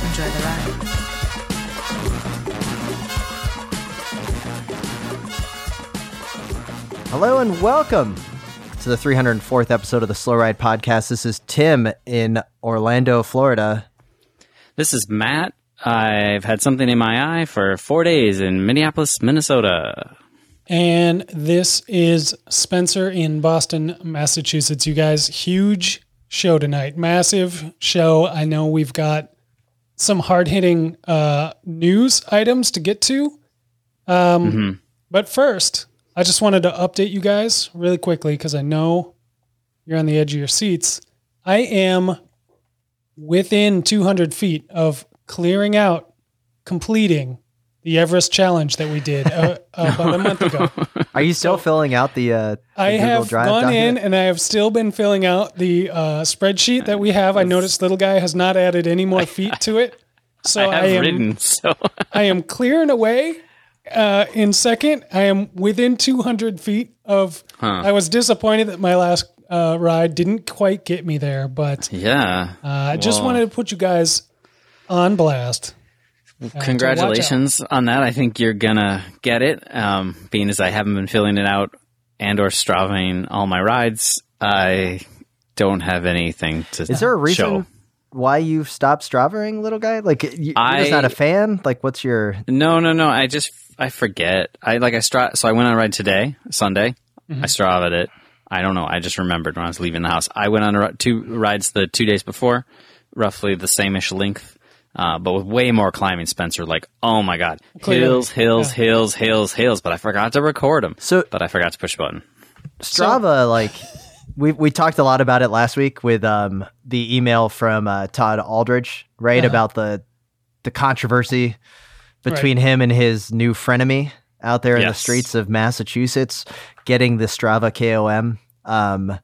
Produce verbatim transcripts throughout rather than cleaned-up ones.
Enjoy the ride. Hello and welcome to the three hundred fourth episode of the Slow Ride Podcast. This is Tim in Orlando, Florida. This is Matt. I've had something in my eye for four days in Minneapolis, Minnesota. And this is Spencer in Boston, Massachusetts. You guys, huge show tonight. Massive show. I know we've got some hard-hitting uh, news items to get to. Um, mm-hmm. But first, I just wanted to update you guys really quickly because I know you're on the edge of your seats. I am within two hundred feet of clearing out, completing the Everest challenge that we did uh, about a month ago. Are you still so filling out the, uh, the I Google have Drive gone document? In and I have still been filling out the uh, spreadsheet that we have. I noticed little guy has not added any more feet to it. So I, have I am ridden, so. I am clearing away. Uh, in second, I am within two hundred feet of, huh. I was disappointed that my last uh, ride didn't quite get me there, but yeah, uh, I well, just wanted to put you guys on blast. Congratulations on that. I think you're going to get it. Um, being as I haven't been filling it out and or Stravaing all my rides, I don't have anything to show. Is there a reason show. why you stopped Stravaing, little guy? Like, you're I, just not a fan? Like, what's your... No, no, no. I just... I forget. I like I stra- so I went on a ride today, Sunday. Mm-hmm. I Strava'd it. I don't know. I just remembered when I was leaving the house. I went on a, two rides the two days before, roughly the same-ish length, uh, but with way more climbing, Spencer. Like, oh my God. Clearly. Hills, hills, yeah. hills, hills, hills, but I forgot to record them. So, but I forgot to push a button. Strava, so- like... We we talked a lot about it last week with um, the email from uh, Todd Aldridge, right, uh-huh. about the the controversy between right. him and his new frenemy out there yes. in the streets of Massachusetts, getting the Strava K O M. Um,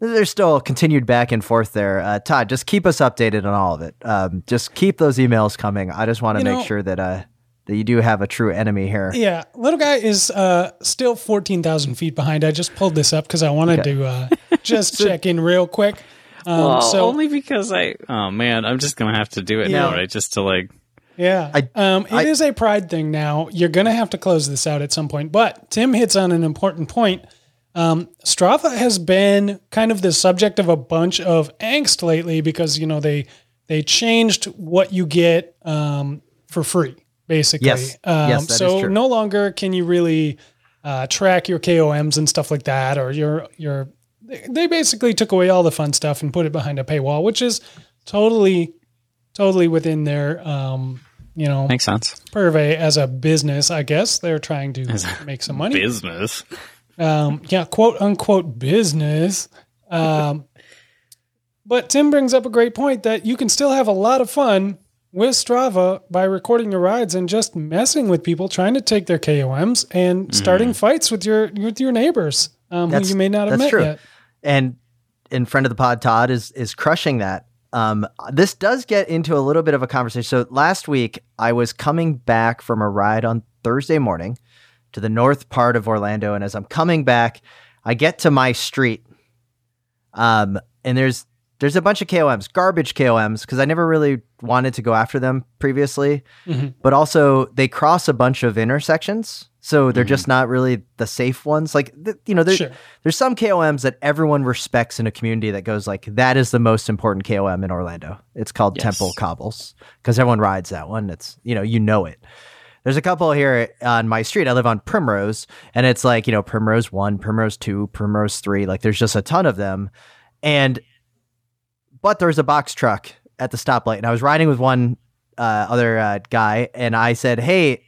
there's still continued back and forth there. Uh, Todd, just keep us updated on all of it. Um, just keep those emails coming. I just want to make know, sure that uh, that you do have a true enemy here. Yeah, little guy is uh, still fourteen thousand feet behind. I just pulled this up because I wanted okay. to... Uh, Just so, check in real quick. Um, well, so, only because I, oh man, I'm just going to have to do it yeah. now, right? Just to like. Yeah. I, um, it I, is a pride thing now. You're going to have to close this out at some point. But Tim hits on an important point. Um, Strava has been kind of the subject of a bunch of angst lately because, you know, they they changed what you get um, for free, basically. Yes. Um, yes, that so is true. No longer can you really uh, track your K O Ms and stuff like that or your your. They basically took away all the fun stuff and put it behind a paywall, which is totally, totally within their, um, you know, makes sense. Purvey as a business, I guess they're trying to make some money. Business, um, yeah, quote unquote business. Um, but Tim brings up a great point that you can still have a lot of fun with Strava by recording your rides and just messing with people, trying to take their K O Ms and mm-hmm. starting fights with your with your neighbors um, who you may not have met true. Yet. And in friend of the pod, Todd is is crushing that. Um, this does get into a little bit of a conversation. So last week, I was coming back from a ride on Thursday morning to the north part of Orlando. And as I'm coming back, I get to my street. Um, and there's there's a bunch of K O Ms, garbage K O Ms, because I never really wanted to go after them previously. Mm-hmm. But also, they cross a bunch of intersections. So they're mm-hmm. just not really the safe ones. Like, th- you know, there, sure. there's some K O Ms that everyone respects in a community that goes like, that is the most important K O M in Orlando. It's called yes. Temple Cobbles because everyone rides that one. It's, you know, you know it. There's a couple here on my street. I live on Primrose and it's like, you know, Primrose one, Primrose two, Primrose three. Like there's just a ton of them. And, but there's a box truck at the stoplight and I was riding with one uh, other uh, guy and I said, hey,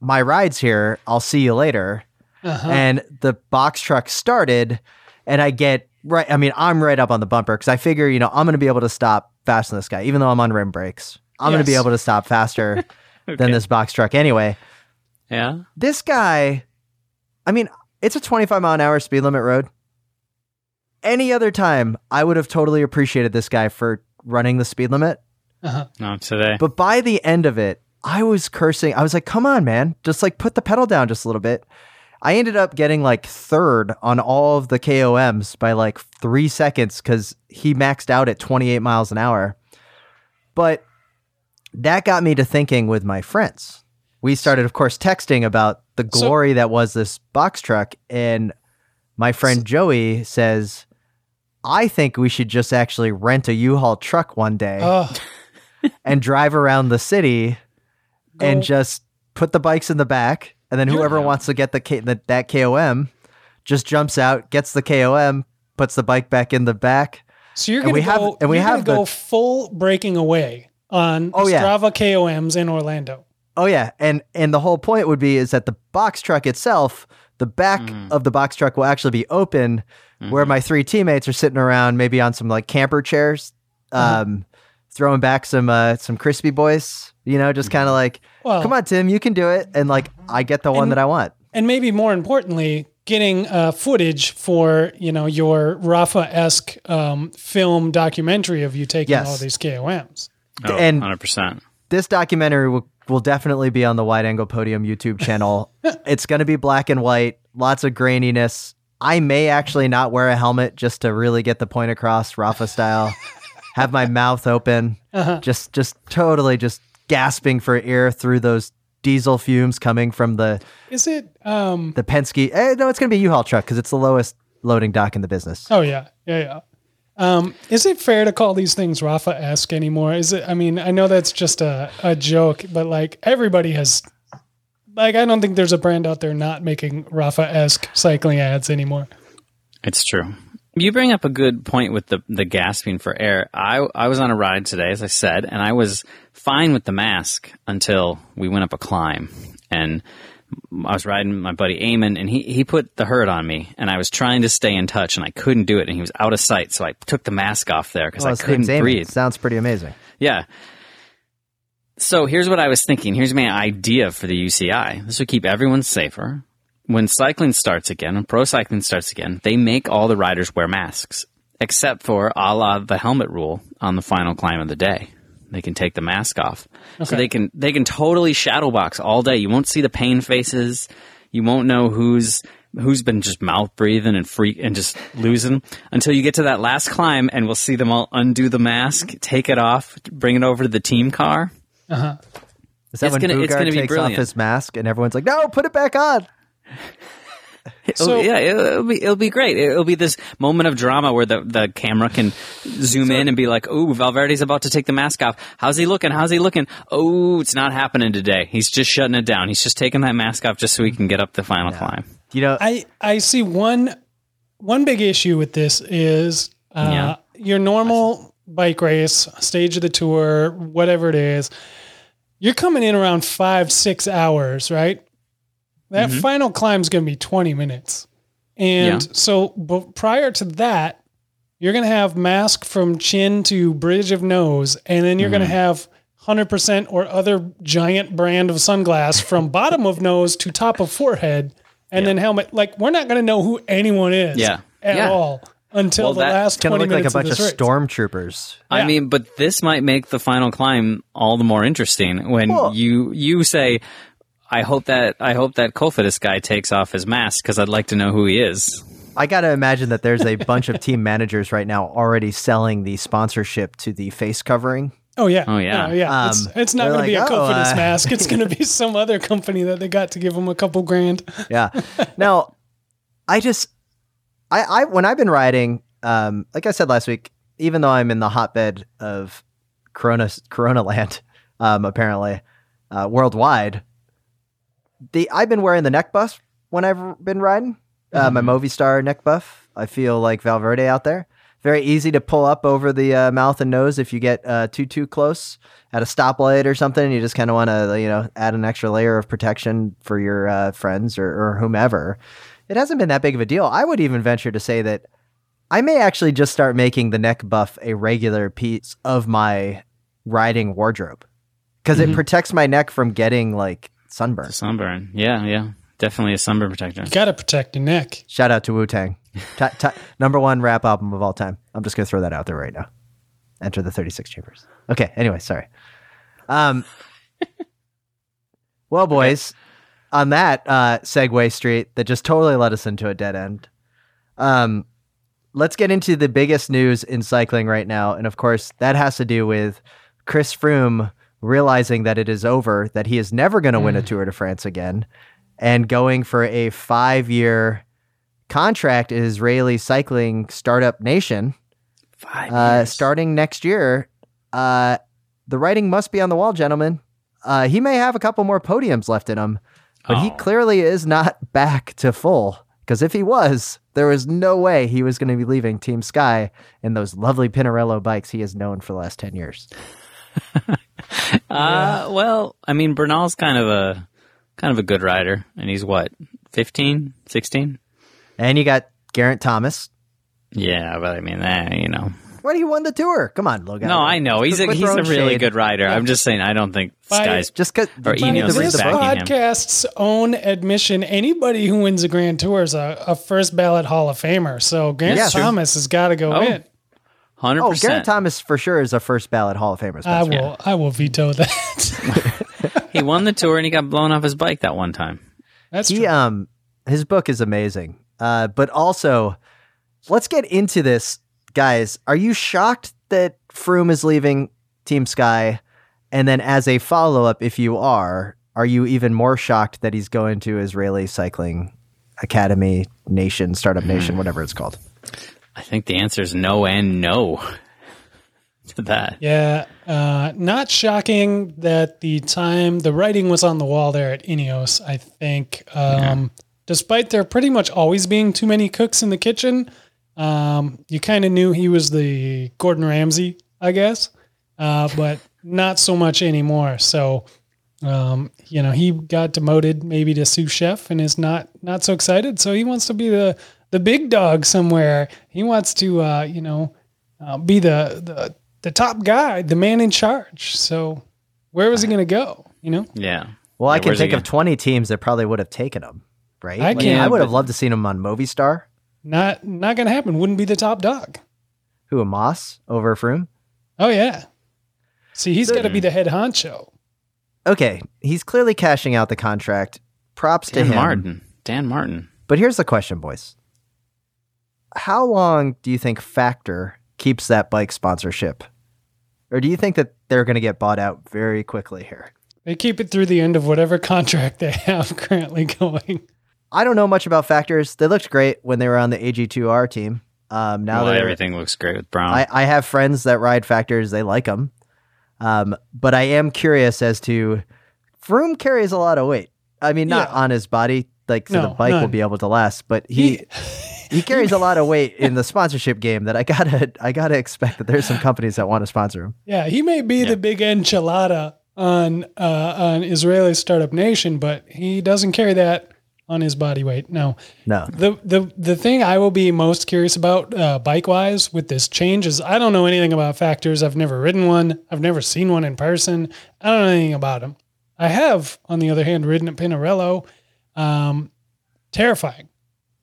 my ride's here. I'll see you later. Uh-huh. And the box truck started and I get right. I mean, I'm right up on the bumper because I figure, you know, I'm going to be able to stop fast on this guy, even though I'm on rim brakes. I'm yes. going to be able to stop faster okay. than this box truck anyway. Yeah. This guy, I mean, it's a twenty-five mile an hour speed limit road. Any other time, I would have totally appreciated this guy for running the speed limit. Uh-huh. Not today. But by the end of it, I was cursing. I was like, come on, man. Just like put the pedal down just a little bit. I ended up getting like third on all of the K O Ms by like three seconds because he maxed out at twenty-eight miles an hour. But that got me to thinking with my friends. We started, of course, texting about the glory so, that was this box truck. And my friend so, Joey says, I think we should just actually rent a U-Haul truck one day uh, and drive around the city go. and just put the bikes in the back. And then whoever yeah. wants to get the, K- the that K O M just jumps out, gets the K O M, puts the bike back in the back. So you're going to go, and we have the, go full Breaking Away on oh, Strava yeah. K O Ms in Orlando. Oh yeah, and and the whole point would be is that the box truck itself, the back mm. of the box truck will actually be open, mm-hmm. where my three teammates are sitting around, maybe on some like camper chairs, um, mm-hmm. throwing back some uh, some crispy boys. You know, just kind of like, well, come on, Tim, you can do it. And like, I get the and, one that I want. And maybe more importantly, getting uh, footage for, you know, your Rafa-esque um, film documentary of you taking yes. all these K O Ms. Oh, and one hundred percent. This documentary will, will definitely be on the Wide Angle Podium YouTube channel. It's going to be black and white, lots of graininess. I may actually not wear a helmet just to really get the point across, Rafa style. Have my mouth open, uh-huh. just just totally just... gasping for air through those diesel fumes coming from the is it um the Penske eh, no it's gonna be a U-Haul truck because it's the lowest loading dock in the business. Oh yeah yeah yeah um is it fair to call these things Rafa-esque anymore? Is it I mean I know that's just a, a joke, but like everybody has like I don't think there's a brand out there not making Rafa-esque cycling ads anymore. It's true. You bring up a good point with the the gasping for air. I I was on a ride today, as I said, and I was fine with the mask until we went up a climb. And I was riding with my buddy Eamon, and he, he put the hurt on me. And I was trying to stay in touch, and I couldn't do it. And he was out of sight, so I took the mask off there because well, I couldn't breathe. Sounds pretty amazing. Yeah. So here's what I was thinking. Here's my idea for the U C I. This would keep everyone safer. When cycling starts again, when pro cycling starts again, they make all the riders wear masks, except for a la the helmet rule on the final climb of the day. They can take the mask off. Okay. So they can they can totally shadow box all day. You won't see the pain faces. You won't know who's who's been just mouth breathing and freak and just losing until you get to that last climb, and we'll see them all undo the mask, take it off, bring it over to the team car. Uh-huh. Is that it's when gonna, Bugard it's gonna takes be off his mask and everyone's like, "No, put it back on." So yeah, it'll be it'll be great. It'll be this moment of drama where the, the camera can zoom so, in and be like, "Ooh, Valverde's about to take the mask off. How's he looking? How's he looking? Oh, it's not happening today. He's just shutting it down. He's just taking that mask off just so he can get up the final yeah. climb." You know, I, I see one one big issue with this is uh, yeah. your normal bike race, stage of the tour, whatever it is. You're coming in around five six hours, right? That mm-hmm. final climb is going to be twenty minutes. And yeah. so but prior to that, you're going to have mask from chin to bridge of nose. And then you're mm-hmm. going to have one hundred percent or other giant brand of sunglass from bottom of nose to top of forehead. And yeah. then helmet. Like, we're not going to know who anyone is yeah. at yeah. all until well, the last twenty minutes. It's going to look like a bunch of, of stormtroopers. Yeah. I mean, but this might make the final climb all the more interesting when cool. you you say... I hope that I hope that Cofidis guy takes off his mask because I'd like to know who he is. I got to imagine that there's a bunch of team managers right now already selling the sponsorship to the face covering. Oh, yeah. Oh, yeah. No, yeah. Um, it's, it's not going like, to be a Cofidis oh, uh, mask. It's going to be some other company that they got to give them a couple grand. yeah. Now, I just, I, I when I've been riding, um, like I said last week, even though I'm in the hotbed of Corona, Corona land, um, apparently, uh, worldwide, The I've been wearing the neck buff when I've been riding, uh, mm-hmm. my Movistar neck buff. I feel like Valverde out there. Very easy to pull up over the uh, mouth and nose if you get uh, too, too close at a stoplight or something. You just kind of want to, you know, add an extra layer of protection for your uh, friends or, or whomever. It hasn't been that big of a deal. I would even venture to say that I may actually just start making the neck buff a regular piece of my riding wardrobe because mm-hmm. it protects my neck from getting like sunburn. Sunburn. Yeah, yeah. Definitely a sunburn protector. You got to protect your neck. Shout out to Wu-Tang. t- t- number one rap album of all time. I'm just going to throw that out there right now. Enter the thirty-six Chambers. Okay. Anyway, sorry. Um. Well, boys, okay. On that uh, segue street that just totally led us into a dead end, um, let's get into the biggest news in cycling right now. And of course, that has to do with Chris Froome realizing that it is over, that he is never going to mm. win a Tour de France again, and going for a five-year contract at Israeli cycling Startup Nation, Five uh, years. starting next year. Uh, the writing must be on the wall, gentlemen. Uh, he may have a couple more podiums left in him, but oh. he clearly is not back to full. Because if he was, there was no way he was going to be leaving Team Sky and those lovely Pinarello bikes he has known for the last ten years. uh, yeah. Well, I mean, Bernal's kind of a kind of a good rider, and he's what, fifteen, sixteen? And you got Geraint Thomas. Yeah, but I mean, that, you know. Why he won the Tour? Come on, Logan. No, I know. He's a, he's a really shade. good rider. Yeah. I'm just saying, I don't think Sky's just or Ineos is backing him. This podcast's own admission, anybody who wins a Grand Tour is a, a first ballot Hall of Famer. So Geraint yeah, Thomas true. has got to go oh, in. one hundred percent. Oh, Geraint Thomas for sure is a first ballot Hall of Famer. I will, yeah. I will veto that. He won the Tour and he got blown off his bike that one time. That's he, true. Um, his book is amazing. Uh, but also, let's get into this. Guys, are you shocked that Froome is leaving Team Sky? And then as a follow-up, if you are, are you even more shocked that he's going to Israeli Cycling Academy Nation, Startup Nation, whatever it's called? I think the answer is no and no to that. Yeah, uh, not shocking that the time, the writing was on the wall there at Ineos, I think. Um, yeah. Despite there pretty much always being too many cooks in the kitchen, Um, you kind of knew he was the Gordon Ramsay, I guess, uh, but not so much anymore. So, um, you know, he got demoted maybe to sous chef and is not, not so excited. So he wants to be the, the big dog somewhere. He wants to, uh, you know, uh, be the, the, the top guy, the man in charge. So where was he going to go? You know? Yeah. Well, yeah, I can think of twenty teams that probably would have taken him, right? I, like, can, I would have loved to seen him on Movistar. Not not going to happen. Wouldn't be the top dog. Who, a Moss over Froome? Oh, yeah. See, he's so, got to be the head honcho. Okay. He's clearly cashing out the contract. Props Dan to him. Martin. Dan Martin. But here's the question, boys. How long do you think Factor keeps that bike sponsorship? Or do you think that they're going to get bought out very quickly here? They keep it through the end of whatever contract they have currently going. I don't know much about Factors. They looked great when they were on the A G two R team. Um, now well, everything looks great with Brown. I, I have friends that ride Factors. They like them. Um, but I am curious as to, Froome carries a lot of weight. I mean, not yeah. on his body, like so no, the bike none. will be able to last, but he he carries a lot of weight in the sponsorship game that I gotta I gotta expect that there's some companies that want to sponsor him. Yeah, he may be yeah. the big enchilada on uh, on Israeli Startup Nation, but he doesn't carry that on his body weight. No, no. The, the, the thing I will be most curious about uh, bike wise with this change is I don't know anything about Factors. I've never ridden one. I've never seen one in person. I don't know anything about them. I have, on the other hand, ridden at Pinarello. Um, terrifying.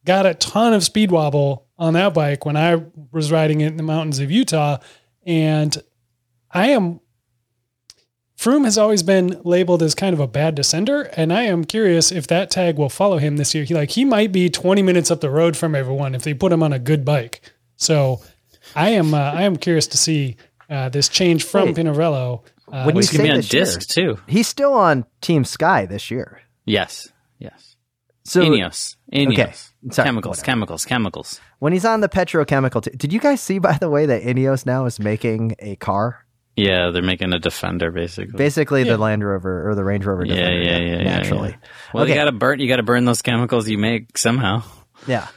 Got a ton of speed wobble on that bike when I was riding it in the mountains of Utah. And I am, Froome has always been labeled as kind of a bad descender, and I am curious if that tag will follow him this year. He like he might be twenty minutes up the road from everyone if they put him on a good bike. So I am uh, I am curious to see uh, this change from Wait, Pinarello. Uh, when he's going to be on disc year, too. He's still on Team Sky this year. Yes, yes. So Ineos, Ineos. Okay. Sorry, chemicals, whatever. chemicals, chemicals. When he's on the petrochemical, t- did you guys see, by the way, that Ineos now is making a car? Yeah, they're making a Defender, basically. Basically, yeah. the Land Rover or the Range Rover Defender. Yeah, yeah, yeah. yeah naturally. Yeah, yeah. Well, okay. you gotta burn. You gotta burn those chemicals you make somehow. Yeah,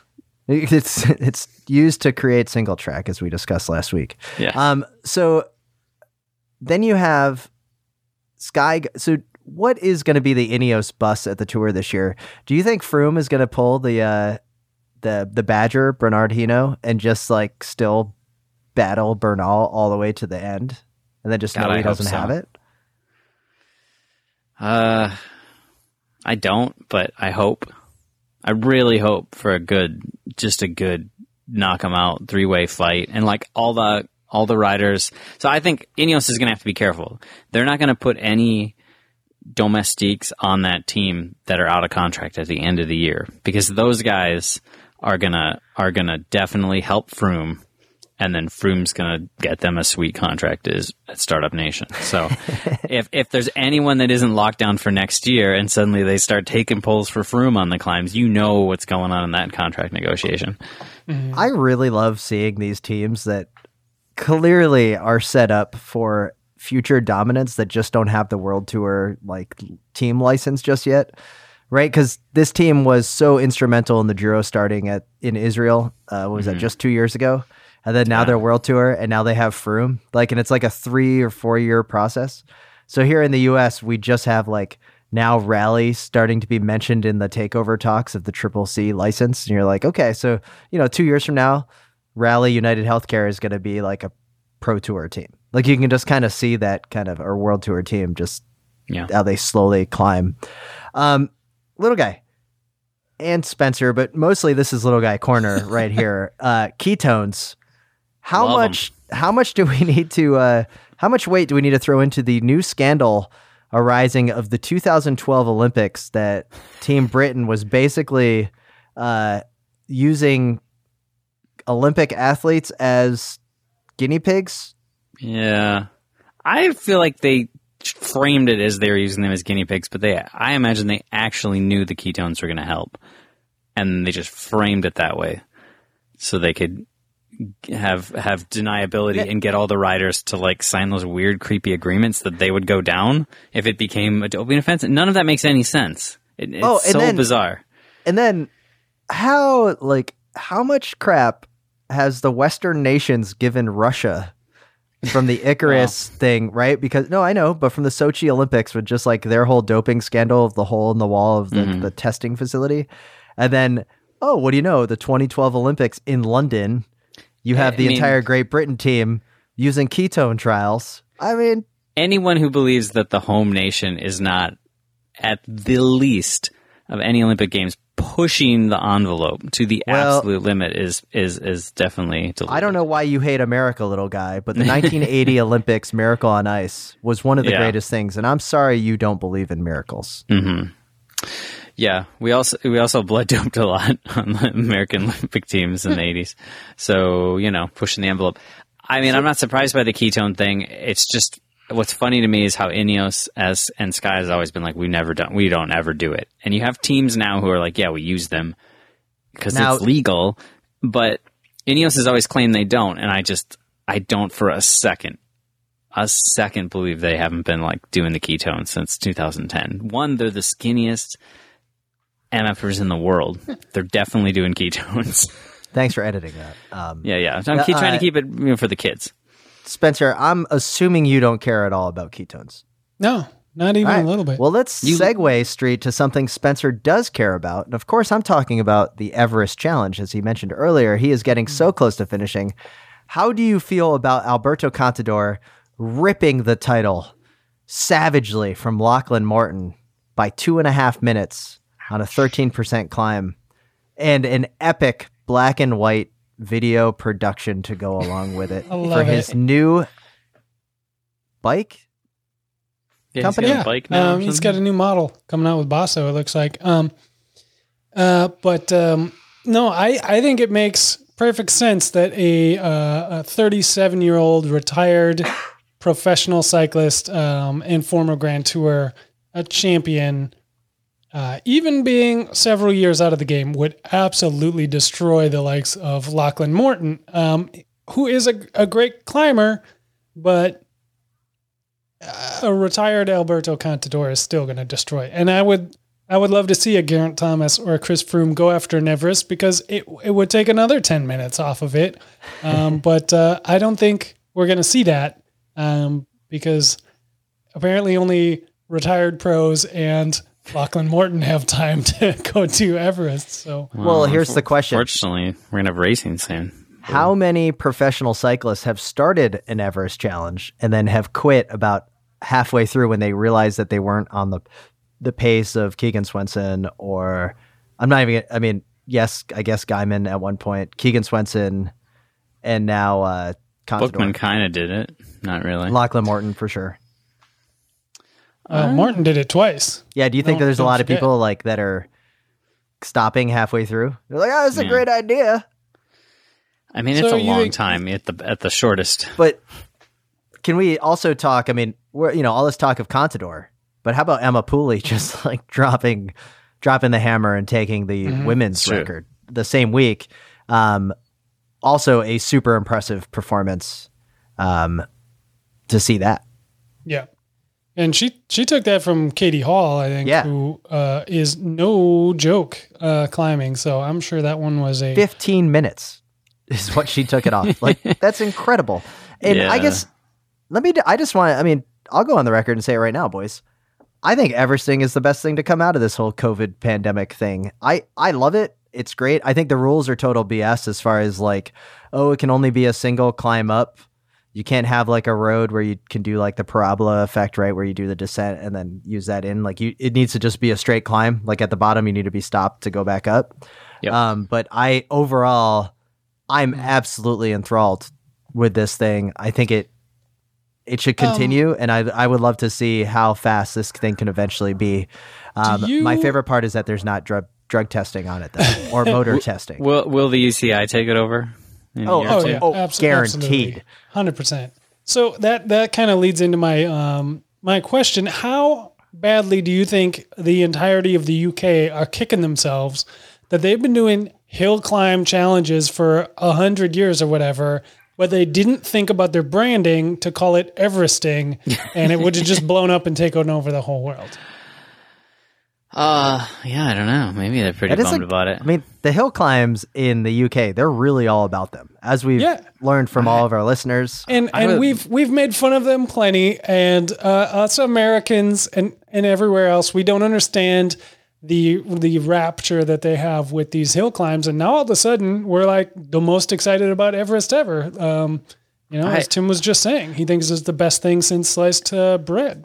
it's it's used to create single track, as we discussed last week. Yeah. Um. So then you have Sky. So what is going to be the Ineos bus at the Tour this year? Do you think Froome is going to pull the uh, the the Badger Bernard Hinault and just like still battle Bernal all the way to the end? and then just God, know he I doesn't so. have it? Uh, I don't, but I hope. I really hope for a good, just a good knock them out three way fight, and like all the all the riders. So I think Ineos is going to have to be careful. They're not going to put any domestiques on that team that are out of contract at the end of the year, because those guys are gonna are gonna definitely help Froome, and then Froome's gonna get them a sweet contract is at Startup Nation. So if if there's anyone that isn't locked down for next year, and suddenly they start taking polls for Froome on the climbs, you know what's going on in that contract negotiation. Mm-hmm. I really love seeing these teams that clearly are set up for future dominance that just don't have the World Tour like team license just yet. Right, because this team was so instrumental in the Giro starting at in Israel. Uh, what was mm-hmm. that? Just two years ago, and then now yeah. their World Tour, and now they have Froome. Like, and it's like a three or four year process. So here in the U S, we just have like now Rally starting to be mentioned in the takeover talks of the Triple C license, and you're like, okay, so you know, two years from now, Rally United Healthcare is going to be like a Pro Tour team. Like you can just kind of see that kind of or World Tour team just yeah. how they slowly climb. Um, Little guy and Spencer, but mostly this is little guy corner right here. Uh, ketones. How Love much, them. how much do we need to, uh, how much weight do we need to throw into the new scandal arising of the two thousand twelve Olympics that Team Britain was basically, uh, using Olympic athletes as guinea pigs? Yeah. I feel like they framed it as they were using them as guinea pigs, but they I imagine they actually knew the ketones were going to help, and they just framed it that way so they could have have deniability yeah. and get all the riders to like sign those weird creepy agreements that they would go down if it became a doping offense. None of that makes any sense. It, it's oh, so then, bizarre. And then how like how much crap has the Western nations given Russia from the Icarus wow. thing, right? Because no, I know, but from the Sochi Olympics with just like their whole doping scandal of the hole in the wall of the, mm-hmm. the testing facility. And then, oh, what do you know? The twenty twelve Olympics in London, you have I the mean, entire Great Britain team using ketone trials. I mean, anyone who believes that the home nation is not at the least of any Olympic games pushing the envelope to the well, absolute limit is is is definitely deliberate. I don't know why you hate America, little guy, but the nineteen eighty Olympics Miracle on Ice was one of the yeah. greatest things, and I'm sorry you don't believe in miracles. Mm-hmm. Yeah, we also we also blood dumped a lot on the American Olympic teams in the eighties, so you know, pushing the envelope. I mean, I'm not surprised by the ketone thing. It's just what's funny to me is how Ineos as and Sky has always been like, we never done, we don't ever do it. And you have teams now who are like, yeah, we use them because it's legal, but Ineos has always claimed they don't. And I just, I don't for a second, a second believe they haven't been like doing the ketone since two thousand ten. One, they're the skinniest M Fers in the world. They're definitely doing ketones. Thanks for editing that. Um, yeah, yeah. I'm uh, keep trying to keep it, you know, for the kids. Spencer, I'm assuming you don't care at all about ketones. No, not even right. a little bit. Well, let's you... segue straight to something Spencer does care about. And of course, I'm talking about the Everest Challenge. As he mentioned earlier, he is getting so close to finishing. How do you feel about Alberto Contador ripping the title savagely from Lachlan Morton by two and a half minutes on a thirteen percent climb and an epic black and white video production to go along with it for it. his new bike yeah, company? He's got, yeah. bike now um, he's got a new model coming out with Basso, it looks like. Um, uh, but um, no, I, I think it makes perfect sense that a, uh, a thirty-seven-year-old retired professional cyclist um, and former Grand Tour, a champion, Uh, even being several years out of the game, would absolutely destroy the likes of Lachlan Morton, um, who is a, a great climber, but a retired Alberto Contador is still going to destroy. And I would I would love to see a Geraint Thomas or a Chris Froome go after an Everest, because it, it would take another ten minutes off of it. Um, but uh, I don't think we're going to see that um, because apparently only retired pros and Lachlan Morton have time to go to Everest. So, well, well here's the question. Fortunately, we're going to have racing soon. How many professional cyclists have started an Everest challenge and then have quit about halfway through when they realized that they weren't on the the pace of Keegan Swenson or I'm not even, I mean, yes, I guess Guyman at one point, Keegan Swenson, and now uh, Contador. Bookman kind of did it. Not really. Lachlan Morton for sure. Uh, Morton did it twice. Yeah. Do you think no, there's a lot of people good. like that are stopping halfway through? They're like, oh, this is yeah. a great idea. I mean, so it's a long think- time at the at the shortest. But can we also talk? I mean, we're you know all this talk of Contador, but how about Emma Pooley just like dropping, dropping the hammer and taking the mm-hmm. women's True. record the same week? Um, also, a super impressive performance. Um, to see that, yeah. And she, she took that from Katie Hall, I think, yeah. who uh, is no joke uh, climbing. So I'm sure that one was a... fifteen minutes is what she took it off. Like, that's incredible. And yeah. I guess, let me, I just want to, I mean, I'll go on the record and say it right now, boys. I think Everesting is the best thing to come out of this whole COVID pandemic thing. I, I love it. It's great. I think the rules are total B S as far as like, oh, it can only be a single climb up. You can't have like a road where you can do like the parabola effect, right? Where you do the descent and then use that in like you, it needs to just be a straight climb. Like at the bottom, you need to be stopped to go back up. Yep. Um, but I, overall, I'm absolutely enthralled with this thing. I think it, it should continue. Um, and I, I would love to see how fast this thing can eventually be. Um, you... my favorite part is that there's not drug, drug testing on it though, or motor testing. Will, will the U C I take it over? Oh, oh, yeah. oh, guaranteed. one hundred percent. So that, that kind of leads into my um my question. How badly do you think the entirety of the U K are kicking themselves that they've been doing hill climb challenges for one hundred years or whatever, but they didn't think about their branding to call it Everesting, and it would have just blown up and taken over the whole world? Uh, yeah, I don't know. Maybe they're pretty bummed like, about it. I mean, the hill climbs in the U K, they're really all about them, as we've yeah. learned from all of our listeners. And and really... we've we've made fun of them plenty, and uh, us Americans and, and everywhere else, we don't understand the the rapture that they have with these hill climbs. And now all of a sudden, we're like the most excited about Everest ever. Um, you know, I... as Tim was just saying, he thinks it's the best thing since sliced uh, bread.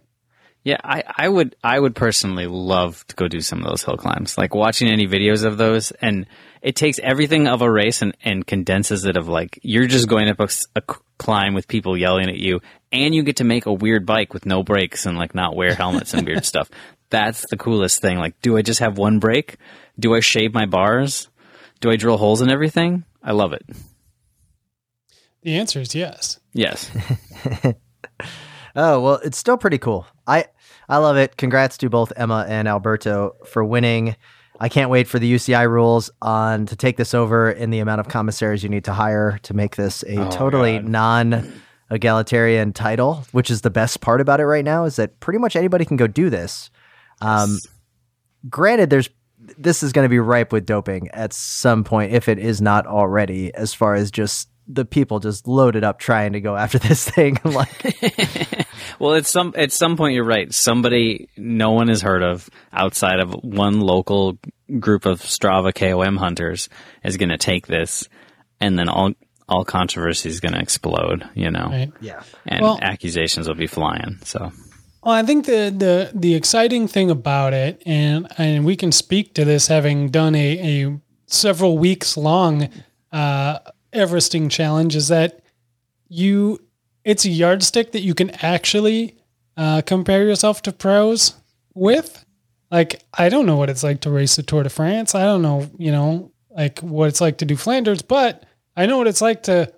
Yeah, I, I would I would personally love to go do some of those hill climbs. Like watching any videos of those, and it takes everything of a race and, and condenses it of like, you're just going up a, a climb with people yelling at you, and you get to make a weird bike with no brakes and like not wear helmets and weird stuff. That's the coolest thing. Like, do I just have one brake? Do I shave my bars? Do I drill holes in everything? I love it. The answer is yes. Yes. Oh, well, it's still pretty cool. I I love it. Congrats to both Emma and Alberto for winning. I can't wait for the U C I rules on to take this over in the amount of commissaries you need to hire to make this a oh, totally God. non-egalitarian title, which is the best part about it right now, is that pretty much anybody can go do this. Um, yes. Granted, there's this is going to be ripe with doping at some point, if it is not already, as far as just the people just loaded up trying to go after this thing. Like, well, at some at some point, you're right. Somebody no one has heard of outside of one local group of Strava K O M hunters is going to take this, and then all all controversy is going to explode. You know, right. yeah, and well, accusations will be flying. So, well, I think the the the exciting thing about it, and and we can speak to this having done a, a several weeks long. Uh, Everesting challenge is that you it's a yardstick that you can actually uh compare yourself to pros with. Like, I don't know what it's like to race the Tour de France. I don't know, you know, like what it's like to do Flanders, but I know what it's like to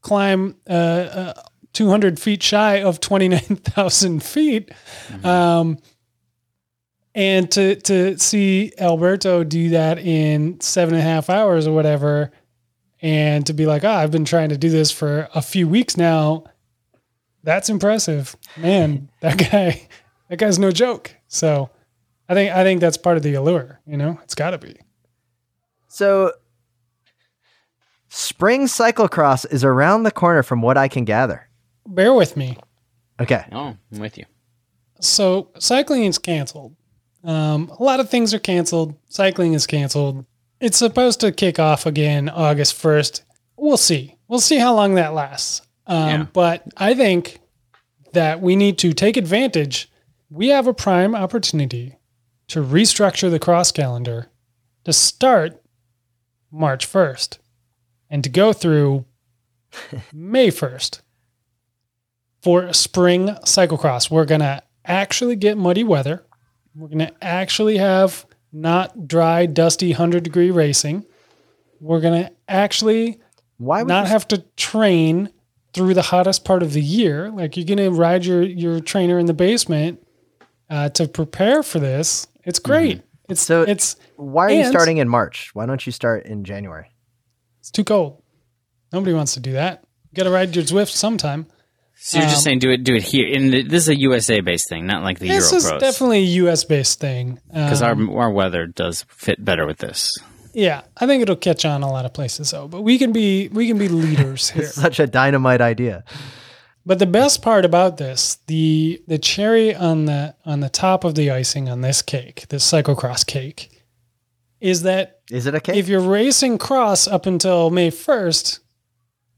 climb uh, uh two hundred feet shy of twenty-nine thousand feet. Mm-hmm. Um and to to see Alberto do that in seven and a half hours or whatever. And to be like, ah, oh, I've been trying to do this for a few weeks now. That's impressive, man. That guy, that guy's no joke. So, I think I think that's part of the allure. You know, it's got to be. So, spring cyclocross is around the corner, from what I can gather. Bear with me. Okay. Oh, I'm with you. So, cycling is canceled. Um, a lot of things are canceled. Cycling is canceled. It's supposed to kick off again August first. we'll see. We'll see how long that lasts. Um, yeah. But I think that we need to take advantage. We have a prime opportunity to restructure the cross calendar to start March first and to go through May first for spring cyclocross. We're going to actually get muddy weather. We're going to actually have not dry, dusty, one hundred degree racing. We're going to actually Why not have to train through the hottest part of the year. Like, you're going to ride your, your trainer in the basement uh, to prepare for this. It's great. Mm-hmm. It's so it's why are and, you starting in March? Why don't you start in January? It's too cold. Nobody wants to do that. You got to ride your Zwift sometime. So you're um, just saying do it do it here. And this is a U S A based thing, not like the Euro Pros. This is definitely a U S based thing. Because um, our, our weather does fit better with this. Yeah, I think it'll catch on a lot of places though. But we can be we can be leaders here. It's such a dynamite idea. But the best part about this, the the cherry on the on the top of the icing on this cake, this cyclocross cake, is that is it a cake? If you're racing cross up until May first,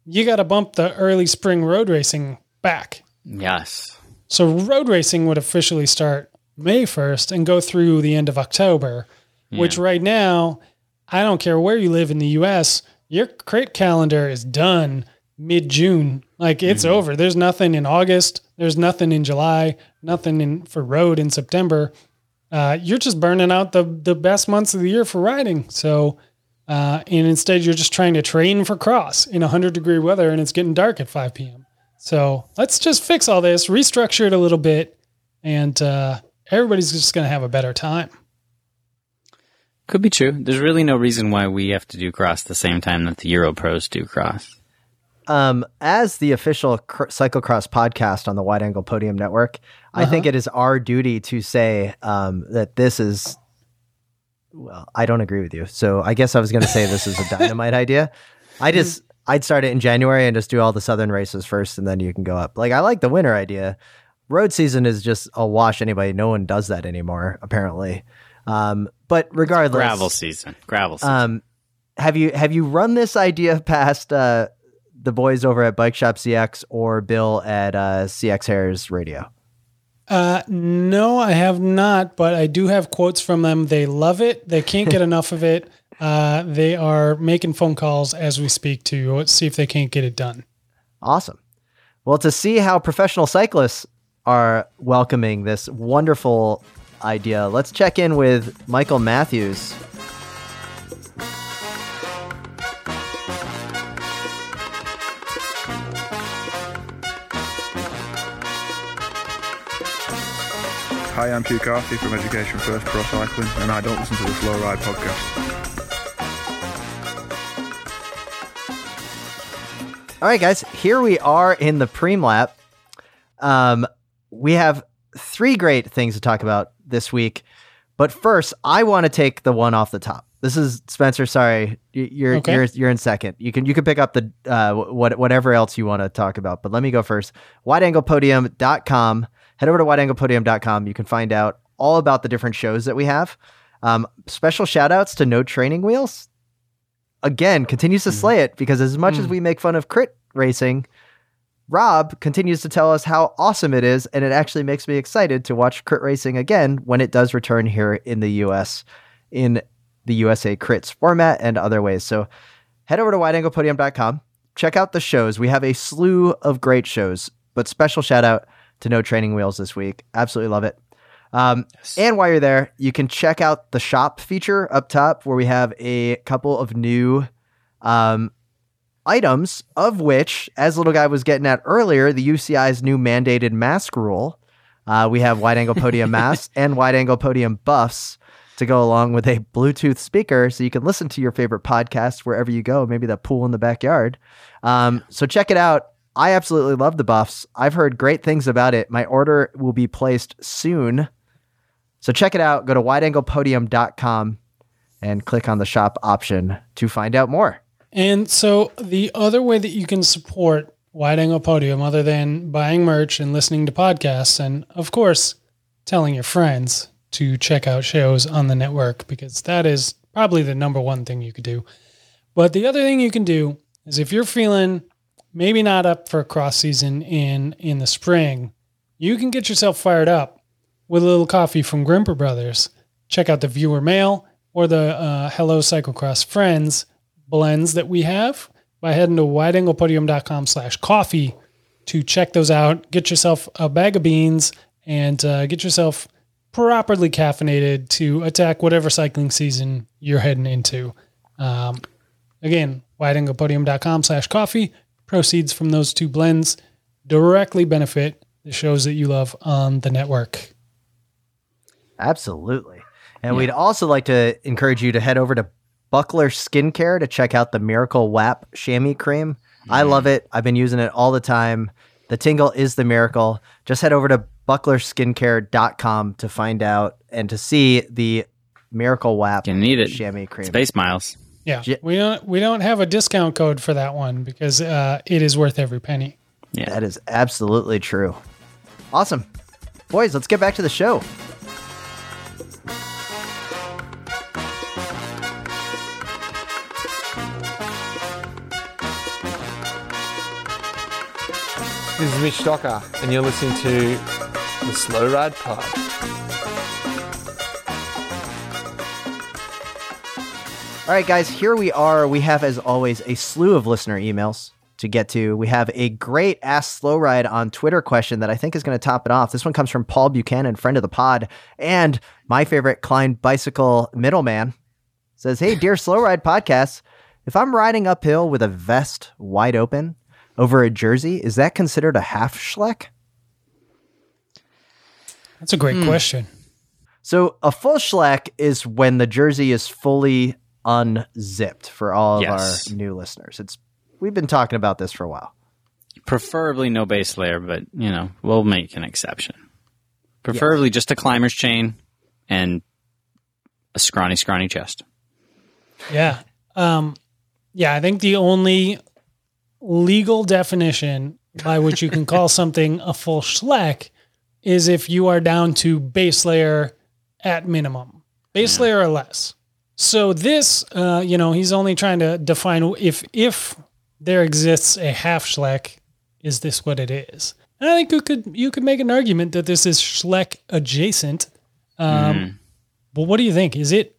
you got to bump the early spring road racing back. Yes. So road racing would officially start May first and go through the end of October, yeah. which right now, I don't care where you live in the U S, your crate calendar is done mid-June. Like, it's mm-hmm. over. There's nothing in August. There's nothing in July. Nothing in for road in September. Uh, you're just burning out the, the best months of the year for riding. So, uh, and instead you're just trying to train for cross in one hundred degree weather, and it's getting dark at five p.m. So let's just fix all this, restructure it a little bit, and uh, everybody's just going to have a better time. Could be true. There's really no reason why we have to do cross the same time that the Euro Pros do cross. Um, as the official cr- cyclocross podcast on the Wide Angle Podium Network, uh-huh. I think it is our duty to say um, that this is, well, I don't agree with you. So I guess I was going to say this is a dynamite idea. I just, I'd start it in January and just do all the Southern races first, and then you can go up. Like, I like the winter idea. Road season is just a wash anyway. No one does that anymore, apparently. Um, but regardless, it's gravel season, gravel season. Um, have you, have you run this idea past, uh, the boys over at Bike Shop C X or Bill at, uh, C X Hairs Radio? Uh, no, I have not, but I do have quotes from them. They love it. They can't get enough of it. Uh, they are making phone calls as we speak to see if they can't get it done. Awesome. Well, to see how professional cyclists are welcoming this wonderful idea, let's check in with Michael Matthews. Hi, I'm Hugh Carthy from Education First Pro Cycling, and I don't listen to the Slow Ride podcast. All right, guys, here we are in the Preem Lap. Um, we have three great things to talk about this week, but first, I want to take the one off the top. This is Spencer. Sorry, you're okay. you're you're in second. You can you can pick up the uh, what whatever else you want to talk about, but let me go first. wide angle podium dot com. Head over to wide angle podium dot com. You can find out all about the different shows that we have. Um, special shout outs to No Training Wheels. Again, continues to mm. slay it, because as much mm. as we make fun of crit racing, Rob continues to tell us how awesome it is, and it actually makes me excited to watch crit racing again when it does return here in the U S in the U S A Crits format and other ways. So head over to wide angle podium dot com. Check out the shows. We have a slew of great shows, but special shout out to No Training Wheels this week. Absolutely love it. Um, yes. And while you're there, you can check out the shop feature up top, where we have a couple of new um, items, of which, as Little Guy was getting at earlier, the U C I's new mandated mask rule. Uh, we have Wide Angle Podium masks and Wide Angle Podium buffs to go along with a Bluetooth speaker, so you can listen to your favorite podcast wherever you go, maybe the pool in the backyard. Um, so check it out. I absolutely love the buffs. I've heard great things about it. My order will be placed soon. So check it out. Go to wide angle podium dot com and click on the shop option to find out more. And so the other way that you can support Wide Angle Podium, other than buying merch and listening to podcasts, and of course, telling your friends to check out shows on the network, because that is probably the number one thing you could do. But the other thing you can do is if you're feeling maybe not up for a cross season in, in the spring, you can get yourself fired up with a little coffee from Grimpeur Brothers. Check out the Viewer Mail or the uh, Hello Cyclocross Friends blends that we have by heading to wideanglepodium.com slash coffee to check those out. Get yourself a bag of beans and uh, get yourself properly caffeinated to attack whatever cycling season you're heading into. Um, again, wideanglepodium.com slash coffee. Proceeds from those two blends directly benefit the shows that you love on the network. Absolutely. And yeah. We'd also like to encourage you to head over to Buckler Skincare to check out the Miracle W A P chamois cream. Yeah. I love it. I've been using it all the time. The tingle is the miracle. Just head over to buckler skincare dot com to find out and to see the Miracle W A P chamois cream. Space miles. Yeah. yeah. We don't we don't have a discount code for that one because uh, it is worth every penny. Yeah. That is absolutely true. Awesome. Boys, let's get back to the show. This is Mitch Stocker, and you're listening to the Slow Ride Pod. All right, guys, here we are. We have, as always, a slew of listener emails to get to. We have a great Ask Slow Ride on Twitter question that I think is going to top it off. This one comes from Paul Buchanan, friend of the pod, and my favorite Klein Bicycle middleman. Says, hey, dear Slow Ride Podcast, if I'm riding uphill with a vest wide open over a jersey, is that considered a half schleck? That's a great mm. question. So a full schleck is when the jersey is fully unzipped for all yes. of our new listeners. It's we've been talking about this for a while. Preferably no base layer, but you know, we'll make an exception. Preferably yes. just a climber's chain and a scrawny, scrawny chest. Yeah. Um, yeah, I think the only legal definition by which you can call something a full schleck is if you are down to base layer at minimum, base yeah. layer or less. So this, uh, you know, he's only trying to define if, if there exists a half schleck, is this what it is? And I think you could, you could make an argument that this is schleck adjacent. Um, mm. But what do you think? Is it,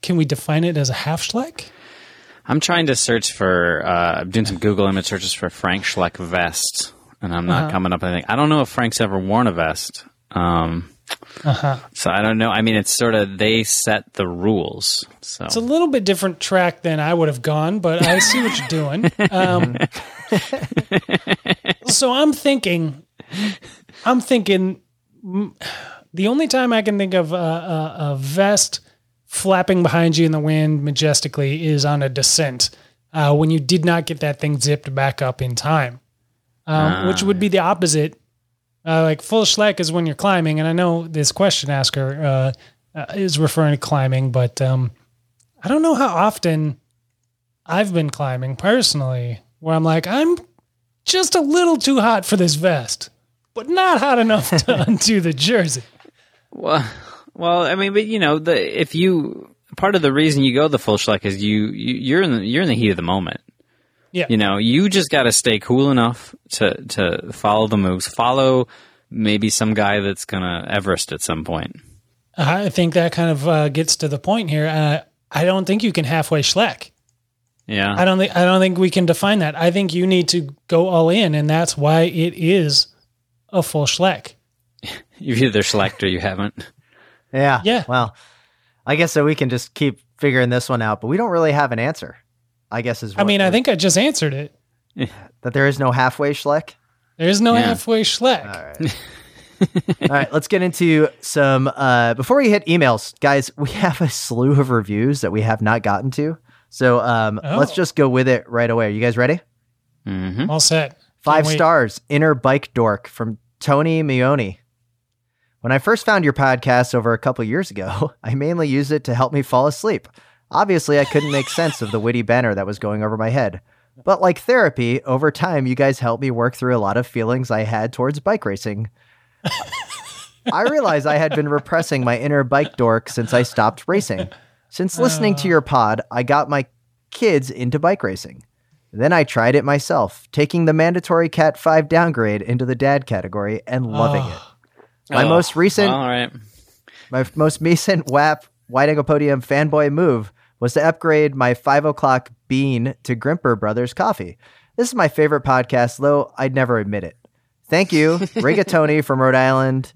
can we define it as a half schleck? I'm trying to search for, uh, I'm doing some Google image searches for Frank Schleck vest, and I'm not uh-huh. coming up with anything. I don't know if Frank's ever worn a vest. Um, uh-huh. So I don't know. I mean, it's sort of, they set the rules. So it's a little bit different track than I would have gone, but I see what you're doing. Um, so I'm thinking, I'm thinking the only time I can think of a, a, a vest flapping behind you in the wind majestically is on a descent uh, when you did not get that thing zipped back up in time, um, uh, which would be the opposite. Uh, like full schleck is when you're climbing. And I know this question asker uh, uh, is referring to climbing, but um, I don't know how often I've been climbing personally where I'm like, I'm just a little too hot for this vest, but not hot enough to undo the jersey. Well, Well, I mean, but you know, the, if you part of the reason you go the full schleck is you, you you're in the, you're in the heat of the moment. Yeah, you know, you just got to stay cool enough to to follow the moves. Follow maybe some guy that's gonna Everest at some point. I think that kind of uh, gets to the point here. Uh, I don't think you can halfway schleck. Yeah, I don't think I don't think we can define that. I think you need to go all in, and that's why it is a full schleck. You've either schlecked or you haven't. Yeah. Yeah. Well, I guess so. We can just keep figuring this one out, but we don't really have an answer. I guess is. What I mean, I think I just answered it. That there is no halfway schleck. There is no yeah. halfway schleck. All right. All right. Let's get into some. Uh, before we hit emails, guys, we have a slew of reviews that we have not gotten to. So um, oh. let's just go with it right away. Are you guys ready? Mm-hmm. All set. Five stars. Inner Bike Dork from Tony Mione. When I first found your podcast over a couple years ago, I mainly used it to help me fall asleep. Obviously, I couldn't make sense of the witty banter that was going over my head. But like therapy, over time, you guys helped me work through a lot of feelings I had towards bike racing. I realized I had been repressing my inner bike dork since I stopped racing. Since listening to your pod, I got my kids into bike racing. Then I tried it myself, taking the mandatory Cat five downgrade into the dad category and loving oh. it. My oh. most recent All right. my most recent W A P Wide Angle Podium fanboy move was to upgrade my five o'clock bean to Grimpeur Brothers coffee. This is my favorite podcast, though I'd never admit it. Thank you, Rigatoni from Rhode Island.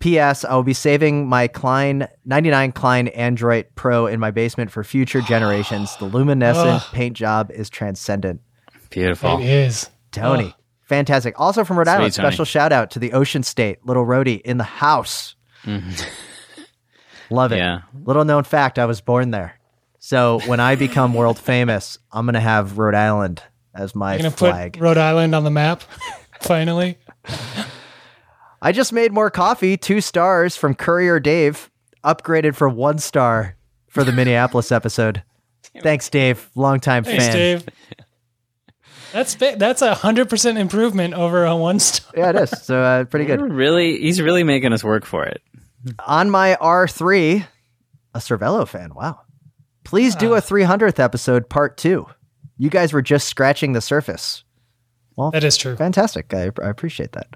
P S. I will be saving my Klein ninety-nine Klein Android Pro in my basement for future generations. The luminescent oh. paint job is transcendent. Beautiful. It is. Tony. Oh. Fantastic. Also from Rhode Sweet Island, Tony. Special shout out to the Ocean State, Little Roadie in the house. Mm-hmm. Love it. Yeah. Little known fact, I was born there. So when I become world famous, I'm going to have Rhode Island as my You're gonna flag. Put Rhode Island on the map, finally. I just made more coffee, two stars from Courier Dave, upgraded for one star for the Minneapolis episode. Thanks, Dave. Longtime Thanks, fan. Thanks, Dave. That's that's a hundred percent improvement over a one star. Yeah, it is. So uh, pretty good. You're really, he's really making us work for it. On my R three, a Cervelo fan. Wow. Please do a three hundredth episode part two. You guys were just scratching the surface. Well, that is true. Fantastic. I, I appreciate that.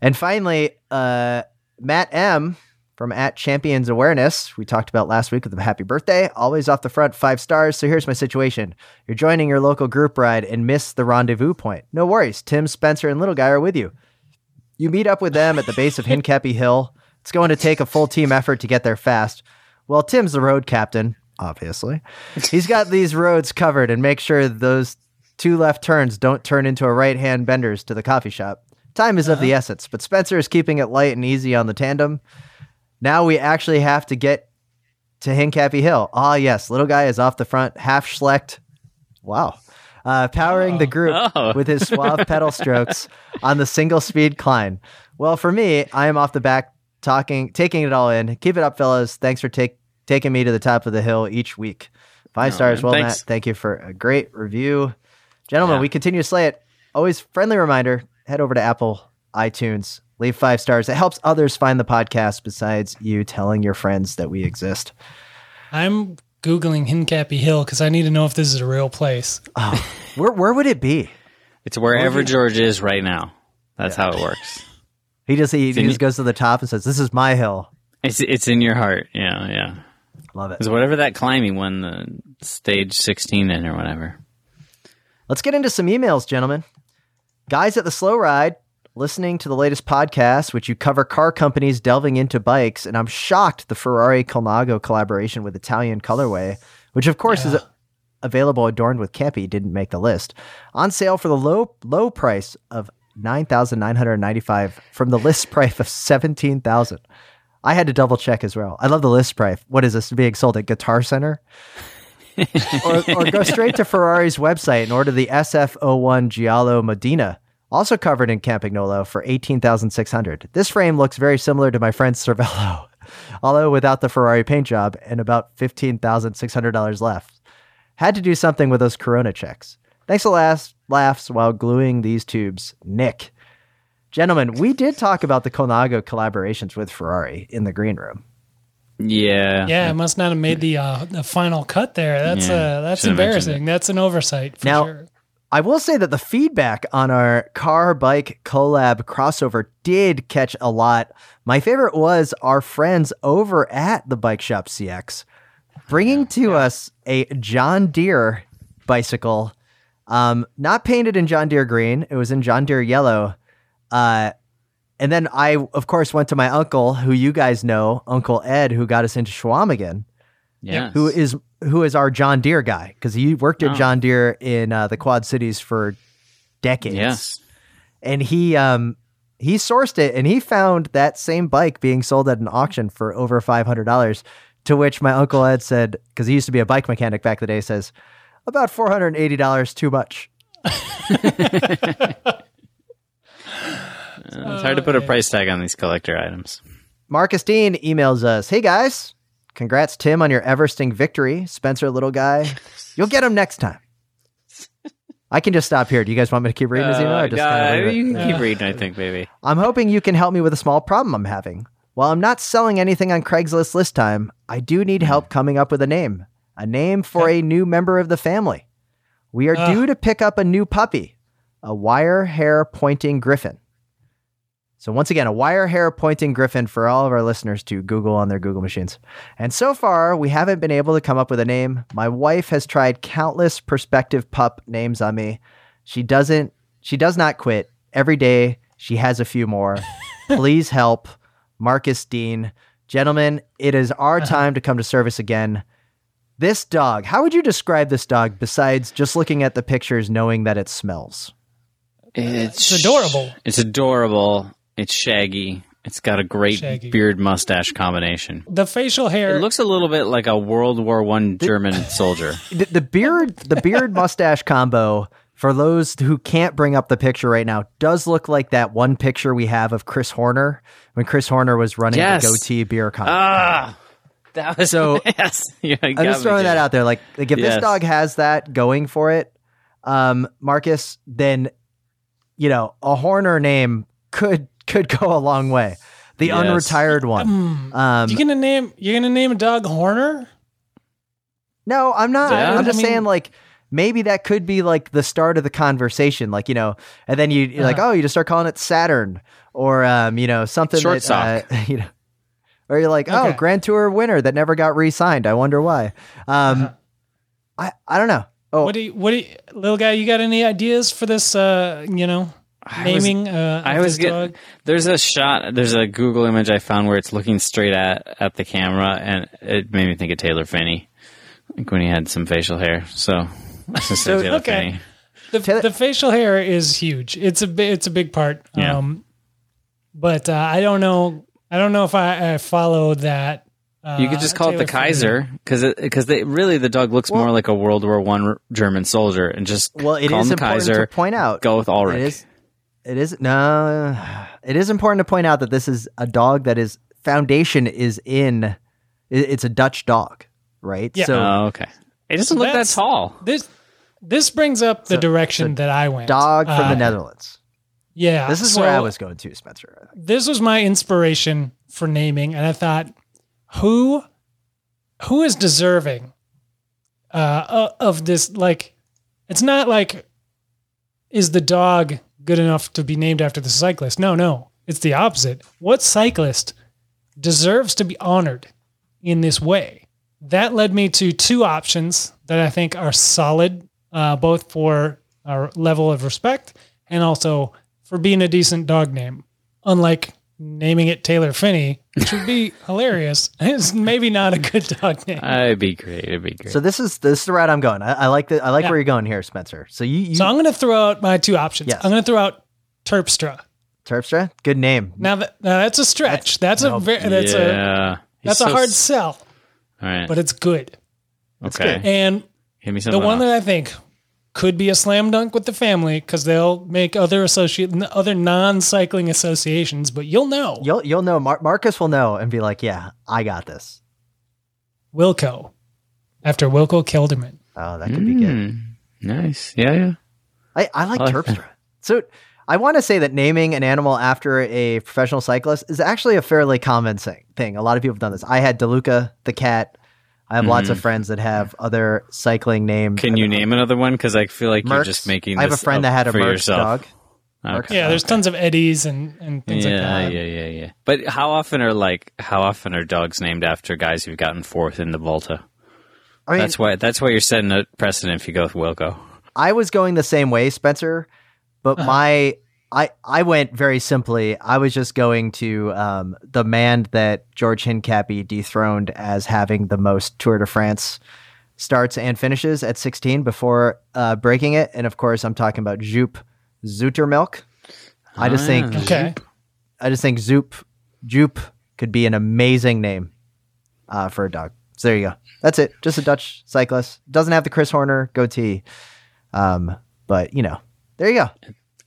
And finally, uh, Matt M from at Champions Awareness, we talked about last week with the happy birthday, always off the front, five stars. So here's my situation. You're joining your local group ride and miss the rendezvous point. No worries. Tim, Spencer, and Little Guy are with you. You meet up with them at the base of Hincapie Hill. It's going to take a full team effort to get there fast. Well, Tim's the road captain, obviously. He's got these roads covered and make sure those two left turns don't turn into a right-hand benders to the coffee shop. Time is uh-huh. of the essence, but Spencer is keeping it light and easy on the tandem. Now we actually have to get to Hincapie Hill. Ah, yes, Little Guy is off the front, half schlecked. Wow. Uh, powering oh. the group oh. with his suave pedal strokes on the single speed climb. Well, for me, I am off the back talking, taking it all in. Keep it up, fellas. Thanks for take, taking me to the top of the hill each week. Five oh, stars. Man. Well, Thanks. Matt, thank you for a great review. Gentlemen, yeah. we continue to slay it. Always friendly reminder. Head over to Apple, iTunes, leave five stars. It helps others find the podcast besides you telling your friends that we exist. I'm Googling Hincapie Hill because I need to know if this is a real place. Oh, where where would it be? It's wherever George is right now. That's yeah. how it works. He just he, he just goes to the top and says, this is my hill. It's it's in your heart. Yeah, yeah. Love it. It's whatever that climb he won the stage sixteen in or whatever. Let's get into some emails, gentlemen. Guys at the Slow Ride, listening to the latest podcast, which you cover car companies delving into bikes, and I'm shocked the Ferrari Colnago collaboration with Italian Colorway, which of course yeah. is available adorned with Campy, didn't make the list. On sale for the low low price of nine thousand nine hundred ninety-five dollars from the list price of seventeen thousand dollars. I had to double check as well. I love the list price. What is this, being sold at Guitar Center? or, or go straight to Ferrari's website and order the S F oh one Giallo Medina, also covered in Campagnolo, for eighteen thousand six hundred dollars. This frame looks very similar to my friend's Cervelo, although without the Ferrari paint job and about fifteen thousand six hundred dollars left. Had to do something with those Corona checks. Thanks for last laughs while gluing these tubes, Nick. Gentlemen, we did talk about the Colnago collaborations with Ferrari in the green room. Yeah, yeah. It must not have made the uh, the final cut there. That's yeah, uh, that's embarrassing. That's an oversight. For now, sure. I will say that the feedback on our car bike collab crossover did catch a lot. My favorite was our friends over at the Bike Shop C X bringing to yeah. us a John Deere bicycle, um, not painted in John Deere green. It was in John Deere yellow. Uh, And then I, of course, went to my uncle, who you guys know, Uncle Ed, who got us into Schwamigan, yes. who is who is our John Deere guy, because he worked at oh. John Deere in uh, the Quad Cities for decades. Yes. And he um, he sourced it, and he found that same bike being sold at an auction for over five hundred dollars, to which my Uncle Ed said, because he used to be a bike mechanic back in the day, says, about four hundred eighty dollars too much. Uh, it's hard to put a price tag on these collector items. Marcus Dean emails us, hey guys, congrats Tim on your Everesting victory. Spencer, Little Guy, you'll get him next time. I can just stop here. Do you guys want me to keep reading uh, his email? Or just uh, kind of you can keep reading, I think, maybe. I'm hoping you can help me with a small problem I'm having. While I'm not selling anything on Craigslist list time, I do need help coming up with a name. A name for a new member of the family. We are uh. due to pick up a new puppy, a wire hair pointing griffin. So once again, a wire hair pointing griffin for all of our listeners to Google on their Google machines. And so far, we haven't been able to come up with a name. My wife has tried countless prospective pup names on me. She doesn't, she does not quit. Every day, she has a few more. Please help. Marcus Dean. Gentlemen, it is our time to come to service again. This dog, how would you describe this dog besides just looking at the pictures, knowing that it smells? It's, it's adorable. It's adorable. It's shaggy. It's got a great shaggy beard mustache combination. The facial hair. It looks a little bit like a World War One German soldier. The, the beard, the beard mustache combo, for those who can't bring up the picture right now, does look like that one picture we have of Chris Horner when Chris Horner was running yes. the goatee beer contest. Ah, that was so. Yes. Yeah, I'm just throwing that out there. Like, like if yes. this dog has that going for it, um, Marcus, then you know a Horner name could. Could go a long way. The yes. unretired one. Um, um, you gonna name? You're gonna name a dog Horner? No, I'm not. Yeah. I'm just I mean, saying, like, maybe that could be like the start of the conversation, like you know, and then you you're uh, like, oh, you just start calling it Saturn, or um, you know, something short that sock. Uh, you know, or you're like, okay. oh, Grand Tour winner that never got re-signed. I wonder why. Um, uh, I I don't know. Oh, what do you, what do you, little guy? You got any ideas for this? Uh, you know. Naming. Uh, I was getting. There's a shot. There's a Google image I found where it's looking straight at at the camera, and it made me think of Taylor Finney, like when he had some facial hair. So, so Taylor okay. Finney. The, Taylor- the facial hair is huge. It's a it's a big part. Yeah. Um, but uh, I don't know. I don't know if I, I follow that. Uh, you could just call Taylor it the Kaiser because because they really the dog looks well, more like a World War One German soldier, and just well, it call is him the important Kaiser. To point out, go with Ulrich. It is- It is no. It is important to point out that this is a dog that is foundation is in. It's a Dutch dog, right? Yeah. So, oh, okay. It doesn't so look that tall. This this brings up the so, direction that I went. Dog from uh, the Netherlands. Yeah. This is so where I was going to, Spencer. This was my inspiration for naming, and I thought, who, who is deserving, uh, of this? Like, it's not like, is the dog good enough to be named after the cyclist? No, no, it's the opposite. What cyclist deserves to be honored in this way? That led me to two options that I think are solid, uh, both for our level of respect and also for being a decent dog name. Unlike naming it Taylor Finney, which would be hilarious. It's maybe not a good dog name. It'd be great. It'd be great. So this is this is the route I'm going. I, I like the I like yeah. where you're going here, Spencer. So you. you... So I'm going to throw out my two options. Yes. I'm going to throw out Terpstra. Terpstra, good name. Now, that, now that's a stretch. That's, that's no, a very, that's yeah. a that's He's a so hard sell. All right, but it's good. It's okay. Good. And Give me the one else. that I think could be a slam dunk with the family because they'll make other associate, other non-cycling associations. But you'll know, you'll you'll know. Mar- Marcus will know and be like, "Yeah, I got this." Wilco, after Wilco Kelderman. Oh, that could mm, be good. Nice, yeah, yeah. I, I like I Terpstra. Like so I want to say that naming an animal after a professional cyclist is actually a fairly common thing. A lot of people have done this. I had DeLuca the cat. I have mm-hmm. lots of friends that have other cycling names. Can you name another one? Because I feel like Mercs. You're just making this I have a friend that had a Mercs dog. Okay. Yeah, there's okay. tons of Eddies and, and things yeah, like that. Yeah, yeah, yeah. But how often are like how often are dogs named after guys who've gotten fourth in the Volta? I mean, that's why that's why you're setting a precedent if you go with Wilco. I was going the same way, Spencer, but uh-huh. my I, I went very simply. I was just going to um, the man that George Hincapie dethroned as having the most Tour de France starts and finishes at sixteen before uh, breaking it. And of course, I'm talking about Joop Zoetemelk. I just ah, think okay. I just think Zoop Joop could be an amazing name uh, for a dog. So there you go. That's it. Just a Dutch cyclist. Doesn't have the Chris Horner goatee, um, but you know, there you go.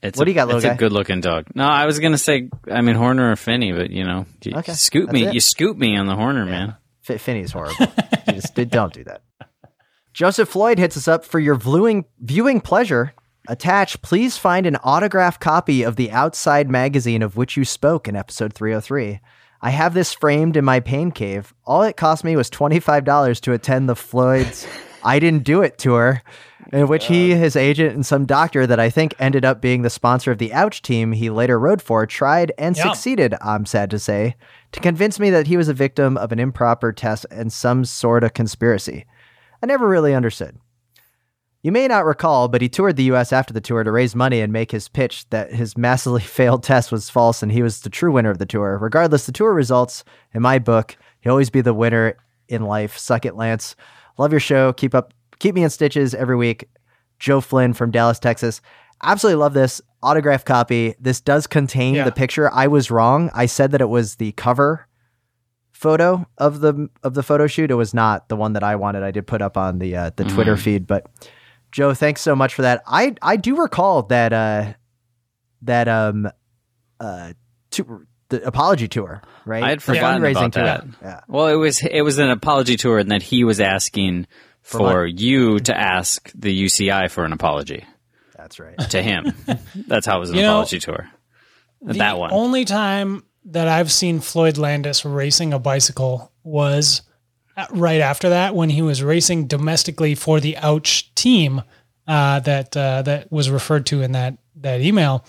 It's what a, do you got, little it's guy? It's a good-looking dog. No, I was going to say, I mean, Horner or Finney, but, you know, you okay, scoop me. It. You scoop me on the Horner, yeah. man. F- Finney's horrible. You just don't do that. Joseph Floyd hits us up for your viewing, viewing pleasure. Attached, please find an autographed copy of the Outside magazine of which you spoke in episode three oh three. I have this framed in my pain cave. All it cost me was twenty-five dollars to attend the Floyd's I Didn't Do It tour. in which God. he, his agent, and some doctor that I think ended up being the sponsor of the Ouch team he later rode for tried and yeah. succeeded, I'm sad to say, to convince me that he was a victim of an improper test and some sort of conspiracy. I never really understood. You may not recall, but he toured the U S after the tour to raise money and make his pitch that his massively failed test was false and he was the true winner of the tour. Regardless, the tour results, in my book, he'll always be the winner in life. Suck it, Lance. Love your show. Keep up. Keep me in stitches every week. Joe Flynn from Dallas, Texas. Absolutely love this. Autograph copy. This does contain yeah. the picture. I was wrong. I said that it was the cover photo of the of the photo shoot. It was not the one that I wanted. I did put up on the uh, the mm-hmm. Twitter feed, but... Joe, thanks so much for that. I, I do recall that uh, that um uh to, the apology tour, right? I had forgotten yeah, about that. Tour. Yeah. Well, it was it was an apology tour, and that he was asking for, for you to ask the U C I for an apology. That's right. To him, that's how it was an you apology know, tour. The that one. Only time that I've seen Floyd Landis racing a bicycle was right after that, when he was racing domestically for the Ouch team uh, that uh, that was referred to in that, that email.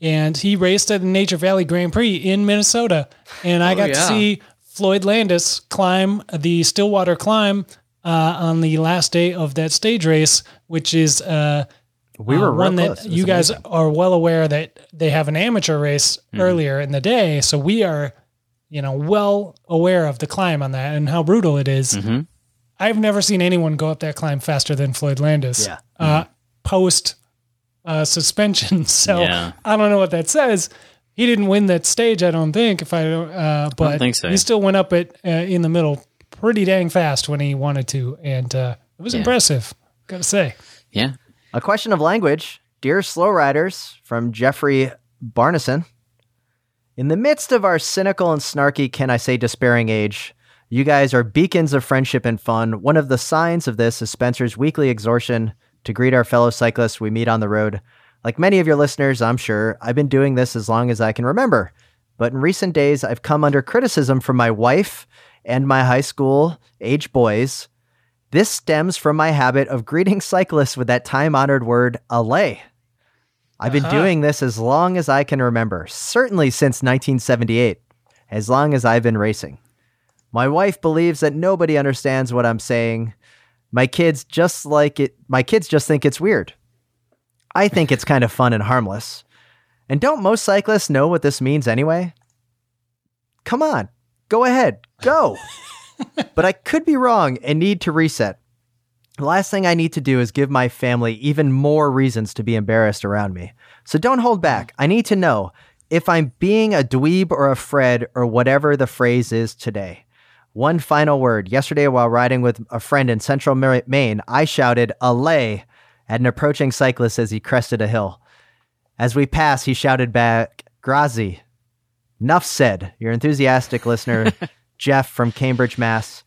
And he raced at the Nature Valley Grand Prix in Minnesota. And I oh, got yeah. to see Floyd Landis climb the Stillwater Climb uh, on the last day of that stage race, which is uh, we were uh, one that you amazing. guys are well aware that they have an amateur race mm-hmm. earlier in the day. So we are... you know, well aware of the climb on that and how brutal it is. Mm-hmm. I've never seen anyone go up that climb faster than Floyd Landis yeah. uh, mm-hmm. post uh, suspension. So yeah. I don't know what that says. He didn't win that stage, I don't think. If I, uh, but I don't think so. He still went up it uh, in the middle pretty dang fast when he wanted to, and uh, it was yeah. impressive. Got to say. Yeah. A question of language, dear Slow Riders, from Jeffrey Barneson. In the midst of our cynical and snarky, can I say despairing age, you guys are beacons of friendship and fun. One of the signs of this is Spencer's weekly exhortation to greet our fellow cyclists we meet on the road. Like many of your listeners, I'm sure, I've been doing this as long as I can remember. But in recent days, I've come under criticism from my wife and my high school age boys. This stems from my habit of greeting cyclists with that time-honored word, allay. I've been uh-huh. doing this as long as I can remember, certainly since nineteen seventy-eight, as long as I've been racing. My wife believes that nobody understands what I'm saying. My kids just like it. My kids just think it's weird. I think it's kind of fun and harmless. And don't most cyclists know what this means anyway? Come on, go ahead, go. But I could be wrong and need to reset. The last thing I need to do is give my family even more reasons to be embarrassed around me. So don't hold back. I need to know if I'm being a dweeb or a Fred or whatever the phrase is today. One final word. Yesterday, while riding with a friend in central Maine, I shouted, allay, at an approaching cyclist as he crested a hill. As we passed, he shouted back, grazie. Nuff said. Your enthusiastic listener, Jeff from Cambridge, Mass.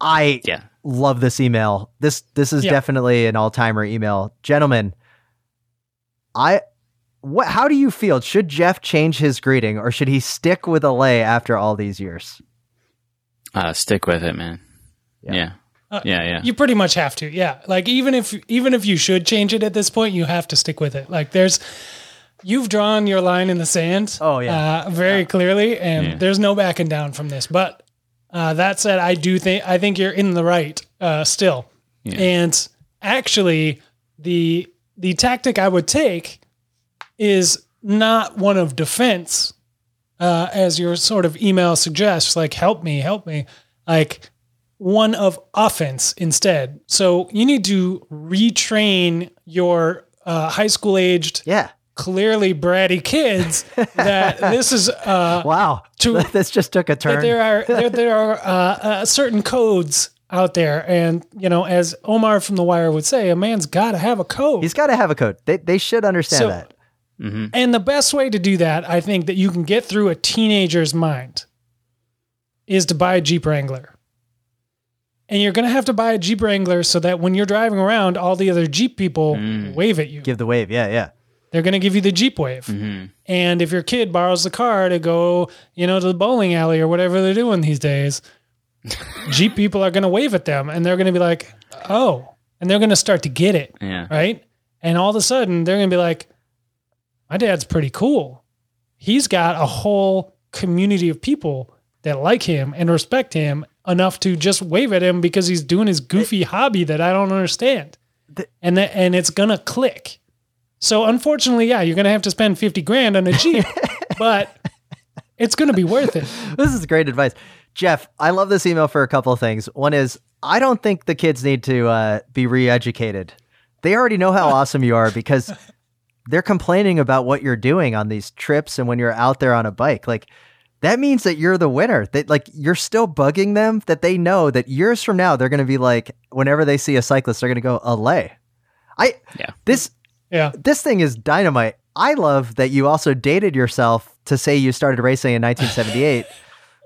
I... yeah. Love this email. This this is yeah. definitely an all-timer email. Gentlemen, I what how do you feel? Should Jeff change his greeting or should he stick with allay after all these years? Uh stick with it, man. Yeah. Yeah. Uh, yeah, yeah. You pretty much have to. Yeah. Like even if even if you should change it at this point, you have to stick with it. Like there's you've drawn your line in the sand. Oh yeah. Uh, very yeah. clearly and yeah. there's no backing down from this. But Uh, that said, I do think I think you're in the right uh, still, yeah. and actually, the the tactic I would take is not one of defense, uh, as your sort of email suggests. Like, help me, help me. Like, one of offense instead. So you need to retrain your uh, high school aged, yeah. clearly bratty kids that this is uh wow to, this just took a turn. That there are there, there are uh, uh certain codes out there, and you know, as Omar from The Wire would say, a man's got to have a code. He's got to have a code. They they should understand so, that. Mm-hmm. And the best way to do that, I think, that you can get through a teenager's mind is to buy a Jeep Wrangler. And you're going to have to buy a Jeep Wrangler so that when you're driving around, all the other Jeep people mm. wave at you. Give the wave. Yeah, yeah. They're going to give you the Jeep wave. Mm-hmm. And if your kid borrows the car to go, you know, to the bowling alley or whatever they're doing these days, Jeep people are going to wave at them and they're going to be like, oh, and they're going to start to get it. Yeah. Right. And all of a sudden they're going to be like, my dad's pretty cool. He's got a whole community of people that like him and respect him enough to just wave at him because he's doing his goofy it, hobby that I don't understand. The, and that, and it's going to click. So unfortunately, yeah, you're going to have to spend fifty grand on a Jeep, but it's going to be worth it. This is great advice. Jeff, I love this email for a couple of things. One is, I don't think the kids need to uh, be re-educated. They already know how awesome you are because they're complaining about what you're doing on these trips and when you're out there on a bike. Like, that means that you're the winner. That, like, you're still bugging them, that they know that years from now, they're going to be like, whenever they see a cyclist, they're going to go, "Allay." I, yeah. This, yeah. This thing is dynamite. I love that you also dated yourself to say you started racing in nineteen seventy-eight,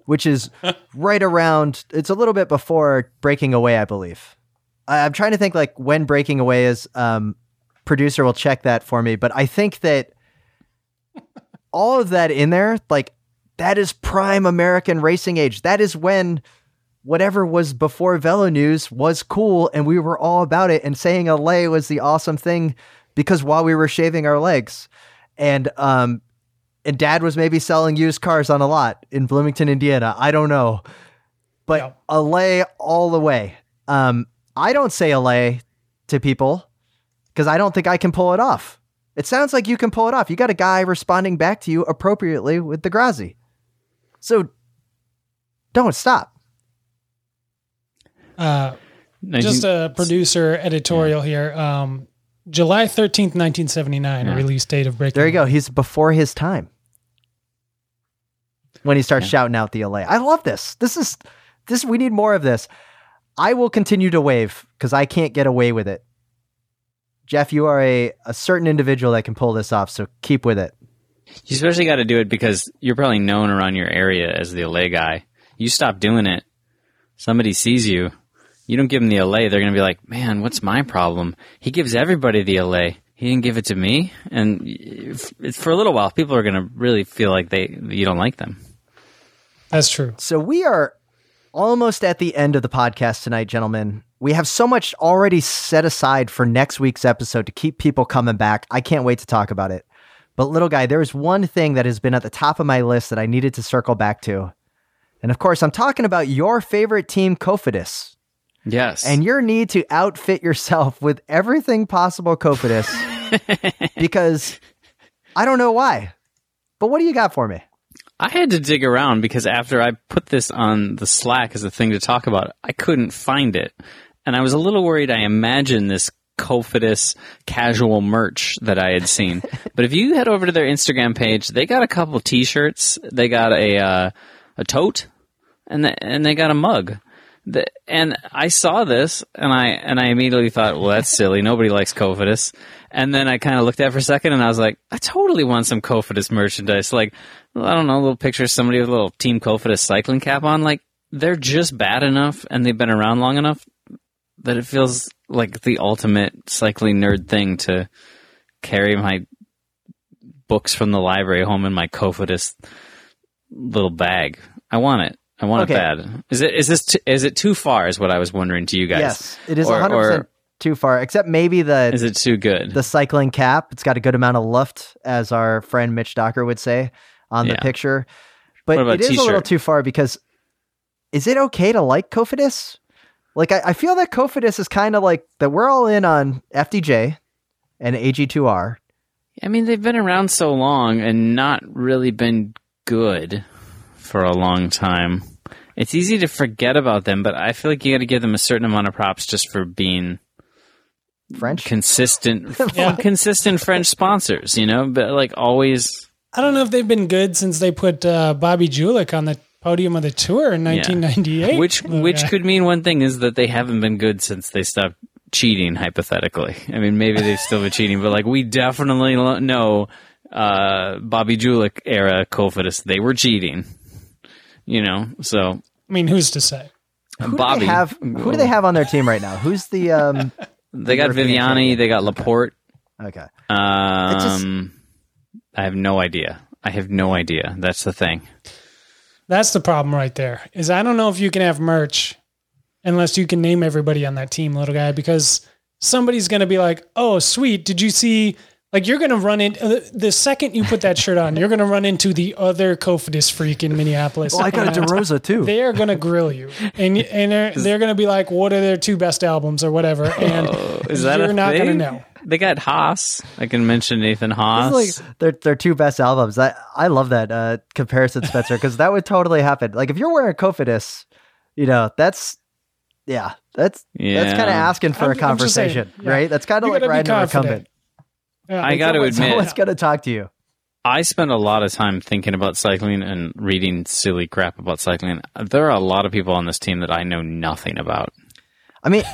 which is right around, it's a little bit before Breaking Away, I believe. I, I'm trying to think like when Breaking Away is. Um, producer will check that for me. But I think that all of that in there, like, that is prime American racing age. That is when whatever was before Velo News was cool and we were all about it. And saying "Allay" was the awesome thing because while we were shaving our legs and, um, and dad was maybe selling used cars on a lot in Bloomington, Indiana. I don't know, but yeah. Allay all the way. Um, I don't say "Allay" to people because I don't think I can pull it off. It sounds like you can pull it off. You got a guy responding back to you appropriately with the Grazi. So don't stop. Uh, just a producer editorial yeah. here. Um, July thirteenth, nineteen seventy-nine, yeah. release date of Breaking. There you go. He's before his time. When he starts yeah. shouting out the "Allay." I love this. This is this. We need more of this. I will continue to wave because I can't get away with it. Jeff, you are a, a certain individual that can pull this off, so keep with it. You especially got to do it because you're probably known around your area as the "Allay" guy. You stop doing it, somebody sees you. You don't give them the "Allay." They're going to be like, "Man, what's my problem? He gives everybody the "Allay." He didn't give it to me." And it's, for a little while, people are going to really feel like they you don't like them. That's true. So we are almost at the end of the podcast tonight, gentlemen. We have so much already set aside for next week's episode to keep people coming back. I can't wait to talk about it. But little guy, there is one thing that has been at the top of my list that I needed to circle back to. And of course, I'm talking about your favorite team, Cofidis. Yes. And your need to outfit yourself with everything possible Cofidis because I don't know why. But what do you got for me? I had to dig around because after I put this on the Slack as a thing to talk about, I couldn't find it. And I was a little worried. I imagined this Cofidis casual merch that I had seen. But if you head over to their Instagram page, they got a couple T-shirts. They got a uh, a tote, and the, and they got a mug. The, and I saw this, and I and I immediately thought, well, that's silly. Nobody likes Cofidis. And then I kind of looked at it for a second, and I was like, I totally want some Cofidis merchandise. Like, I don't know, a little picture of somebody with a little Team Cofidis cycling cap on. Like, they're just bad enough, and they've been around long enough that it feels like the ultimate cycling nerd thing to carry my books from the library home in my Cofidis little bag. I want it. I want okay. it bad. Is it is this t- is it too far? Is what I was wondering to you guys. Yes, it is one hundred percent too far. Except maybe the is it too good? The cycling cap. It's got a good amount of luft, as our friend Mitch Docker would say on yeah. the picture. But it is t-shirt? a little too far because is it okay to like Cofidis? Like I, I feel that Cofidis is kind of like that. We're all in on F D J and A G two R. I mean, they've been around so long and not really been good for a long time. It's easy to forget about them, but I feel like you got to give them a certain amount of props just for being French consistent, yeah. consistent French sponsors, you know, but like always. I don't know if they've been good since they put uh, Bobby Julich on the podium of the Tour in nineteen ninety-eight. Yeah. Which, oh, which yeah. could mean one thing is that they haven't been good since they stopped cheating, hypothetically. I mean, maybe they've still been cheating, but like we definitely lo- know uh, Bobby Julich era Cofidis, they were cheating. You know, so I mean, who's to say? Who Bobby, do they have, who do they have on their team right now? Who's the? Um, they got Viviani. They got Laporte. Okay. okay. Um, just... I have no idea. I have no idea. That's the thing. That's the problem right there. Is I don't know if you can have merch unless you can name everybody on that team, little guy, because somebody's going to be like, oh, sweet. Did you see, like, you're going to run in uh, the second you put that shirt on, you're going to run into the other Cofidis freak in Minneapolis. Well, I got a DeRosa too. They are going to grill you and and they're, they're going to be like, what are their two best albums or whatever? And oh, is that you're not going to know. They got Haas. I can mention Nathan Haas. Like their their two best albums. I, I love that uh, comparison, Spencer, because that would totally happen. Like if you're wearing Cofidis, you know, that's yeah, that's yeah. that's kind of asking for I'm, a conversation, saying, yeah. right? That's kind of like riding an incumbent. Yeah, I got to admit, someone's going to talk to you. I spend a lot of time thinking about cycling and reading silly crap about cycling. There are a lot of people on this team that I know nothing about. I mean,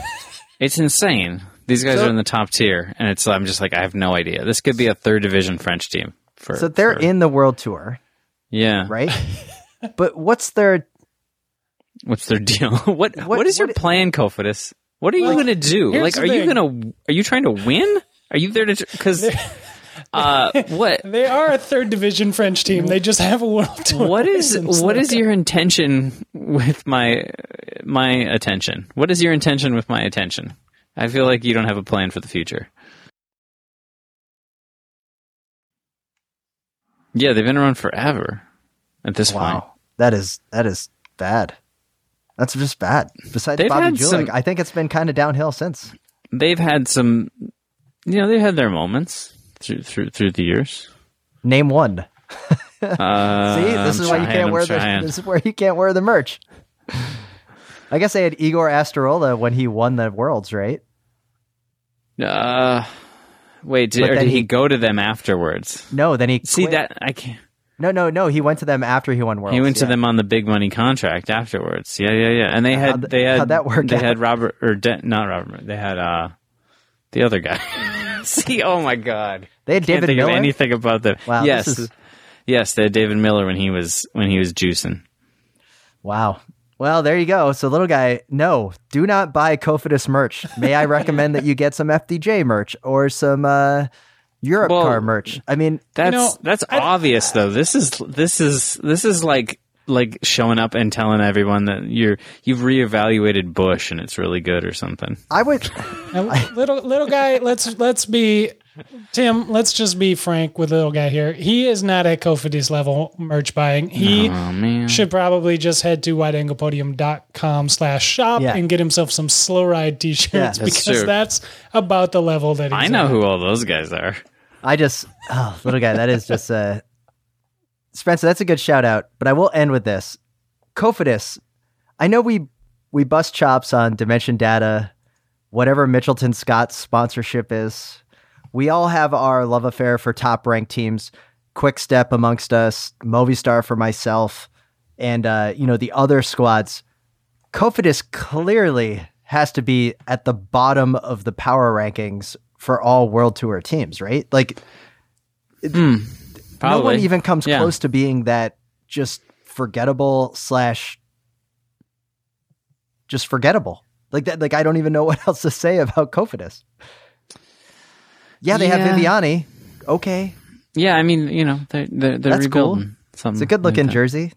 it's insane. These guys so, are in the top tier, and it's I'm just like, I have no idea. This could be a third division French team. For, so they're for, in the World Tour. Yeah. Right? But what's their... What's their deal? What What, what is what your it, plan, Cofidis? What are well, you going to do? Like, are you going to... Are you trying to win? Are you there to... Because... Uh, what? They are a third division French team. They just have a World Tour. What is what is your intention with my my attention? What is your intention with my attention? I feel like you don't have a plan for the future. Yeah, they've been around forever at this wow. point. That is that is bad. That's just bad. Besides they've Bobby Julick, I think it's been kind of downhill since. They've had some, you know, they've had their moments through through, through the years. Name one. uh, See, this I'm is trying, why you can't I'm wear trying. the. This is where you can't wear the merch. I guess they had Igor Astarola when he won the Worlds, right? Uh, wait, did, or did he, he go to them afterwards? No, then he see quit. that I can't. No, no, no. He went to them after he won Worlds. He went yeah. to them on the big money contract afterwards. Yeah, yeah, yeah. And they had how'd, they had how'd that work They out? had Robert or De, not Robert. They had uh the other guy. see, oh my God, they had I can't David think Miller. Of anything about them? Wow, yes, is... yes, they had David Miller when he was when he was juicing. Wow. Well, there you go. So little guy, no, do not buy Cofidis merch. May I recommend that you get some F D J merch or some uh, Europe well, car merch? I mean, that's you know, that's I, obvious though. This is this is this is like like showing up and telling everyone that you're you've reevaluated Bush and it's really good or something. I would little little guy, let's let's be Tim, let's just be frank with the little guy here. He is not at Cofidis level merch buying. He oh, should probably just head to wideanglepodium.com slash shop yeah. and get himself some Slow Ride t-shirts yeah, that's because true. that's about the level that he's I know at. who all those guys are. I just, oh, little guy, that is just, uh, Spencer, that's a good shout out, but I will end with this. Cofidis, I know we, we bust chops on Dimension Data, whatever Mitchelton Scott's sponsorship is. We all have our love affair for top-ranked teams, Quick Step amongst us, Movistar for myself, and uh, you know the other squads. Cofidis clearly has to be at the bottom of the power rankings for all World Tour teams, right? Like, mm, no one even comes yeah. close to being that just forgettable slash just forgettable. Like that. Like I don't even know what else to say about Cofidis. Yeah, they yeah. have Viviani. Okay. Yeah, I mean, you know, they're, they're, they're That's rebuilding. Cool. Something it's a good-looking like jersey.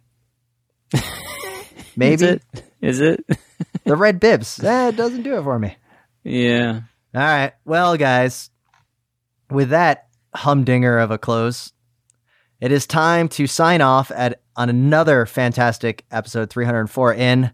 Maybe. Is it? Is it? The red bibs. That doesn't do it for me. Yeah. All right. Well, guys, with that humdinger of a close, it is time to sign off at on another fantastic episode three hundred four in.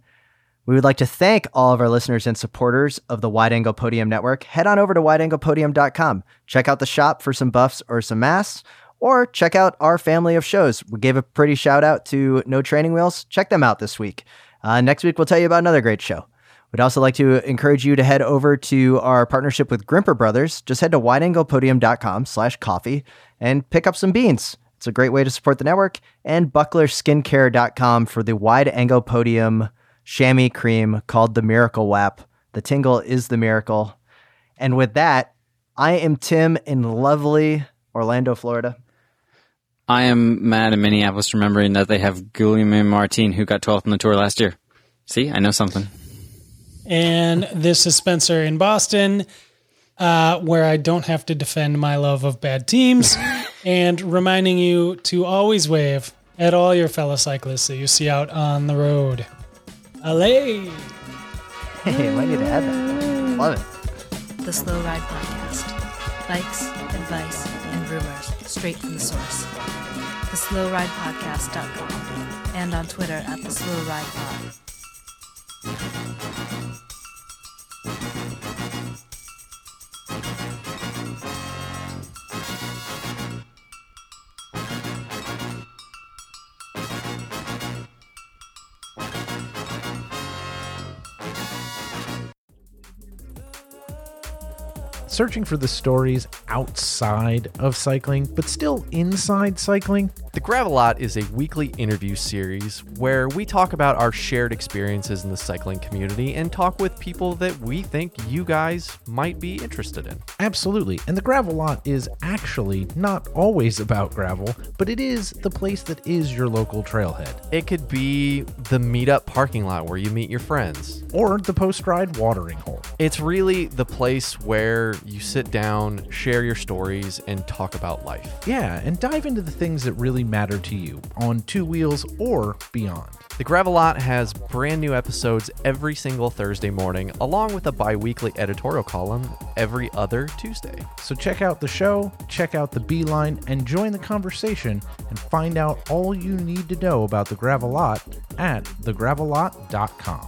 We would like to thank all of our listeners and supporters of the Wide Angle Podium Network. Head on over to wide angle podium dot com. Check out the shop for some buffs or some masks, or check out our family of shows. We gave a pretty shout out to No Training Wheels. Check them out this week. Uh, next week, we'll tell you about another great show. We'd also like to encourage you to head over to our partnership with Grimpeur Brothers. Just head to wideanglepodium.com slash coffee and pick up some beans. It's a great way to support the network. And buckler skincare dot com for the Wide Angle Podium chamois cream called the Miracle Wap. The tingle is the miracle. And with that, I am Tim in lovely Orlando, Florida. I am Matt in Minneapolis, remembering that they have Guillaume Martin, who got twelfth on the tour last year. See, I know something. And this is Spencer in Boston, uh, where I don't have to defend my love of bad teams, and reminding you to always wave at all your fellow cyclists that you see out on the road. L A. Hey, I need to add that. Love it. the Slow Ride Podcast. Likes, advice, and rumors straight from the source. the slow ride podcast dot com and on Twitter at the slow ride pod. Searching for the stories outside of cycling, but still inside cycling? The Gravel Lot is a weekly interview series where we talk about our shared experiences in the cycling community and talk with people that we think you guys might be interested in. Absolutely. And the Gravel Lot is actually not always about gravel, but it is the place that is your local trailhead. It could be the meetup parking lot where you meet your friends. Or the post-ride watering hole. It's really the place where you sit down, share your stories, and talk about life. Yeah, and dive into the things that really matter to you on two wheels or beyond. The Gravel Lot has brand new episodes every single Thursday morning, along with a bi-weekly editorial column every other Tuesday. So check out the show, check out the beeline, and join the conversation and find out all you need to know about the Gravel Lot at the gravel lot dot com.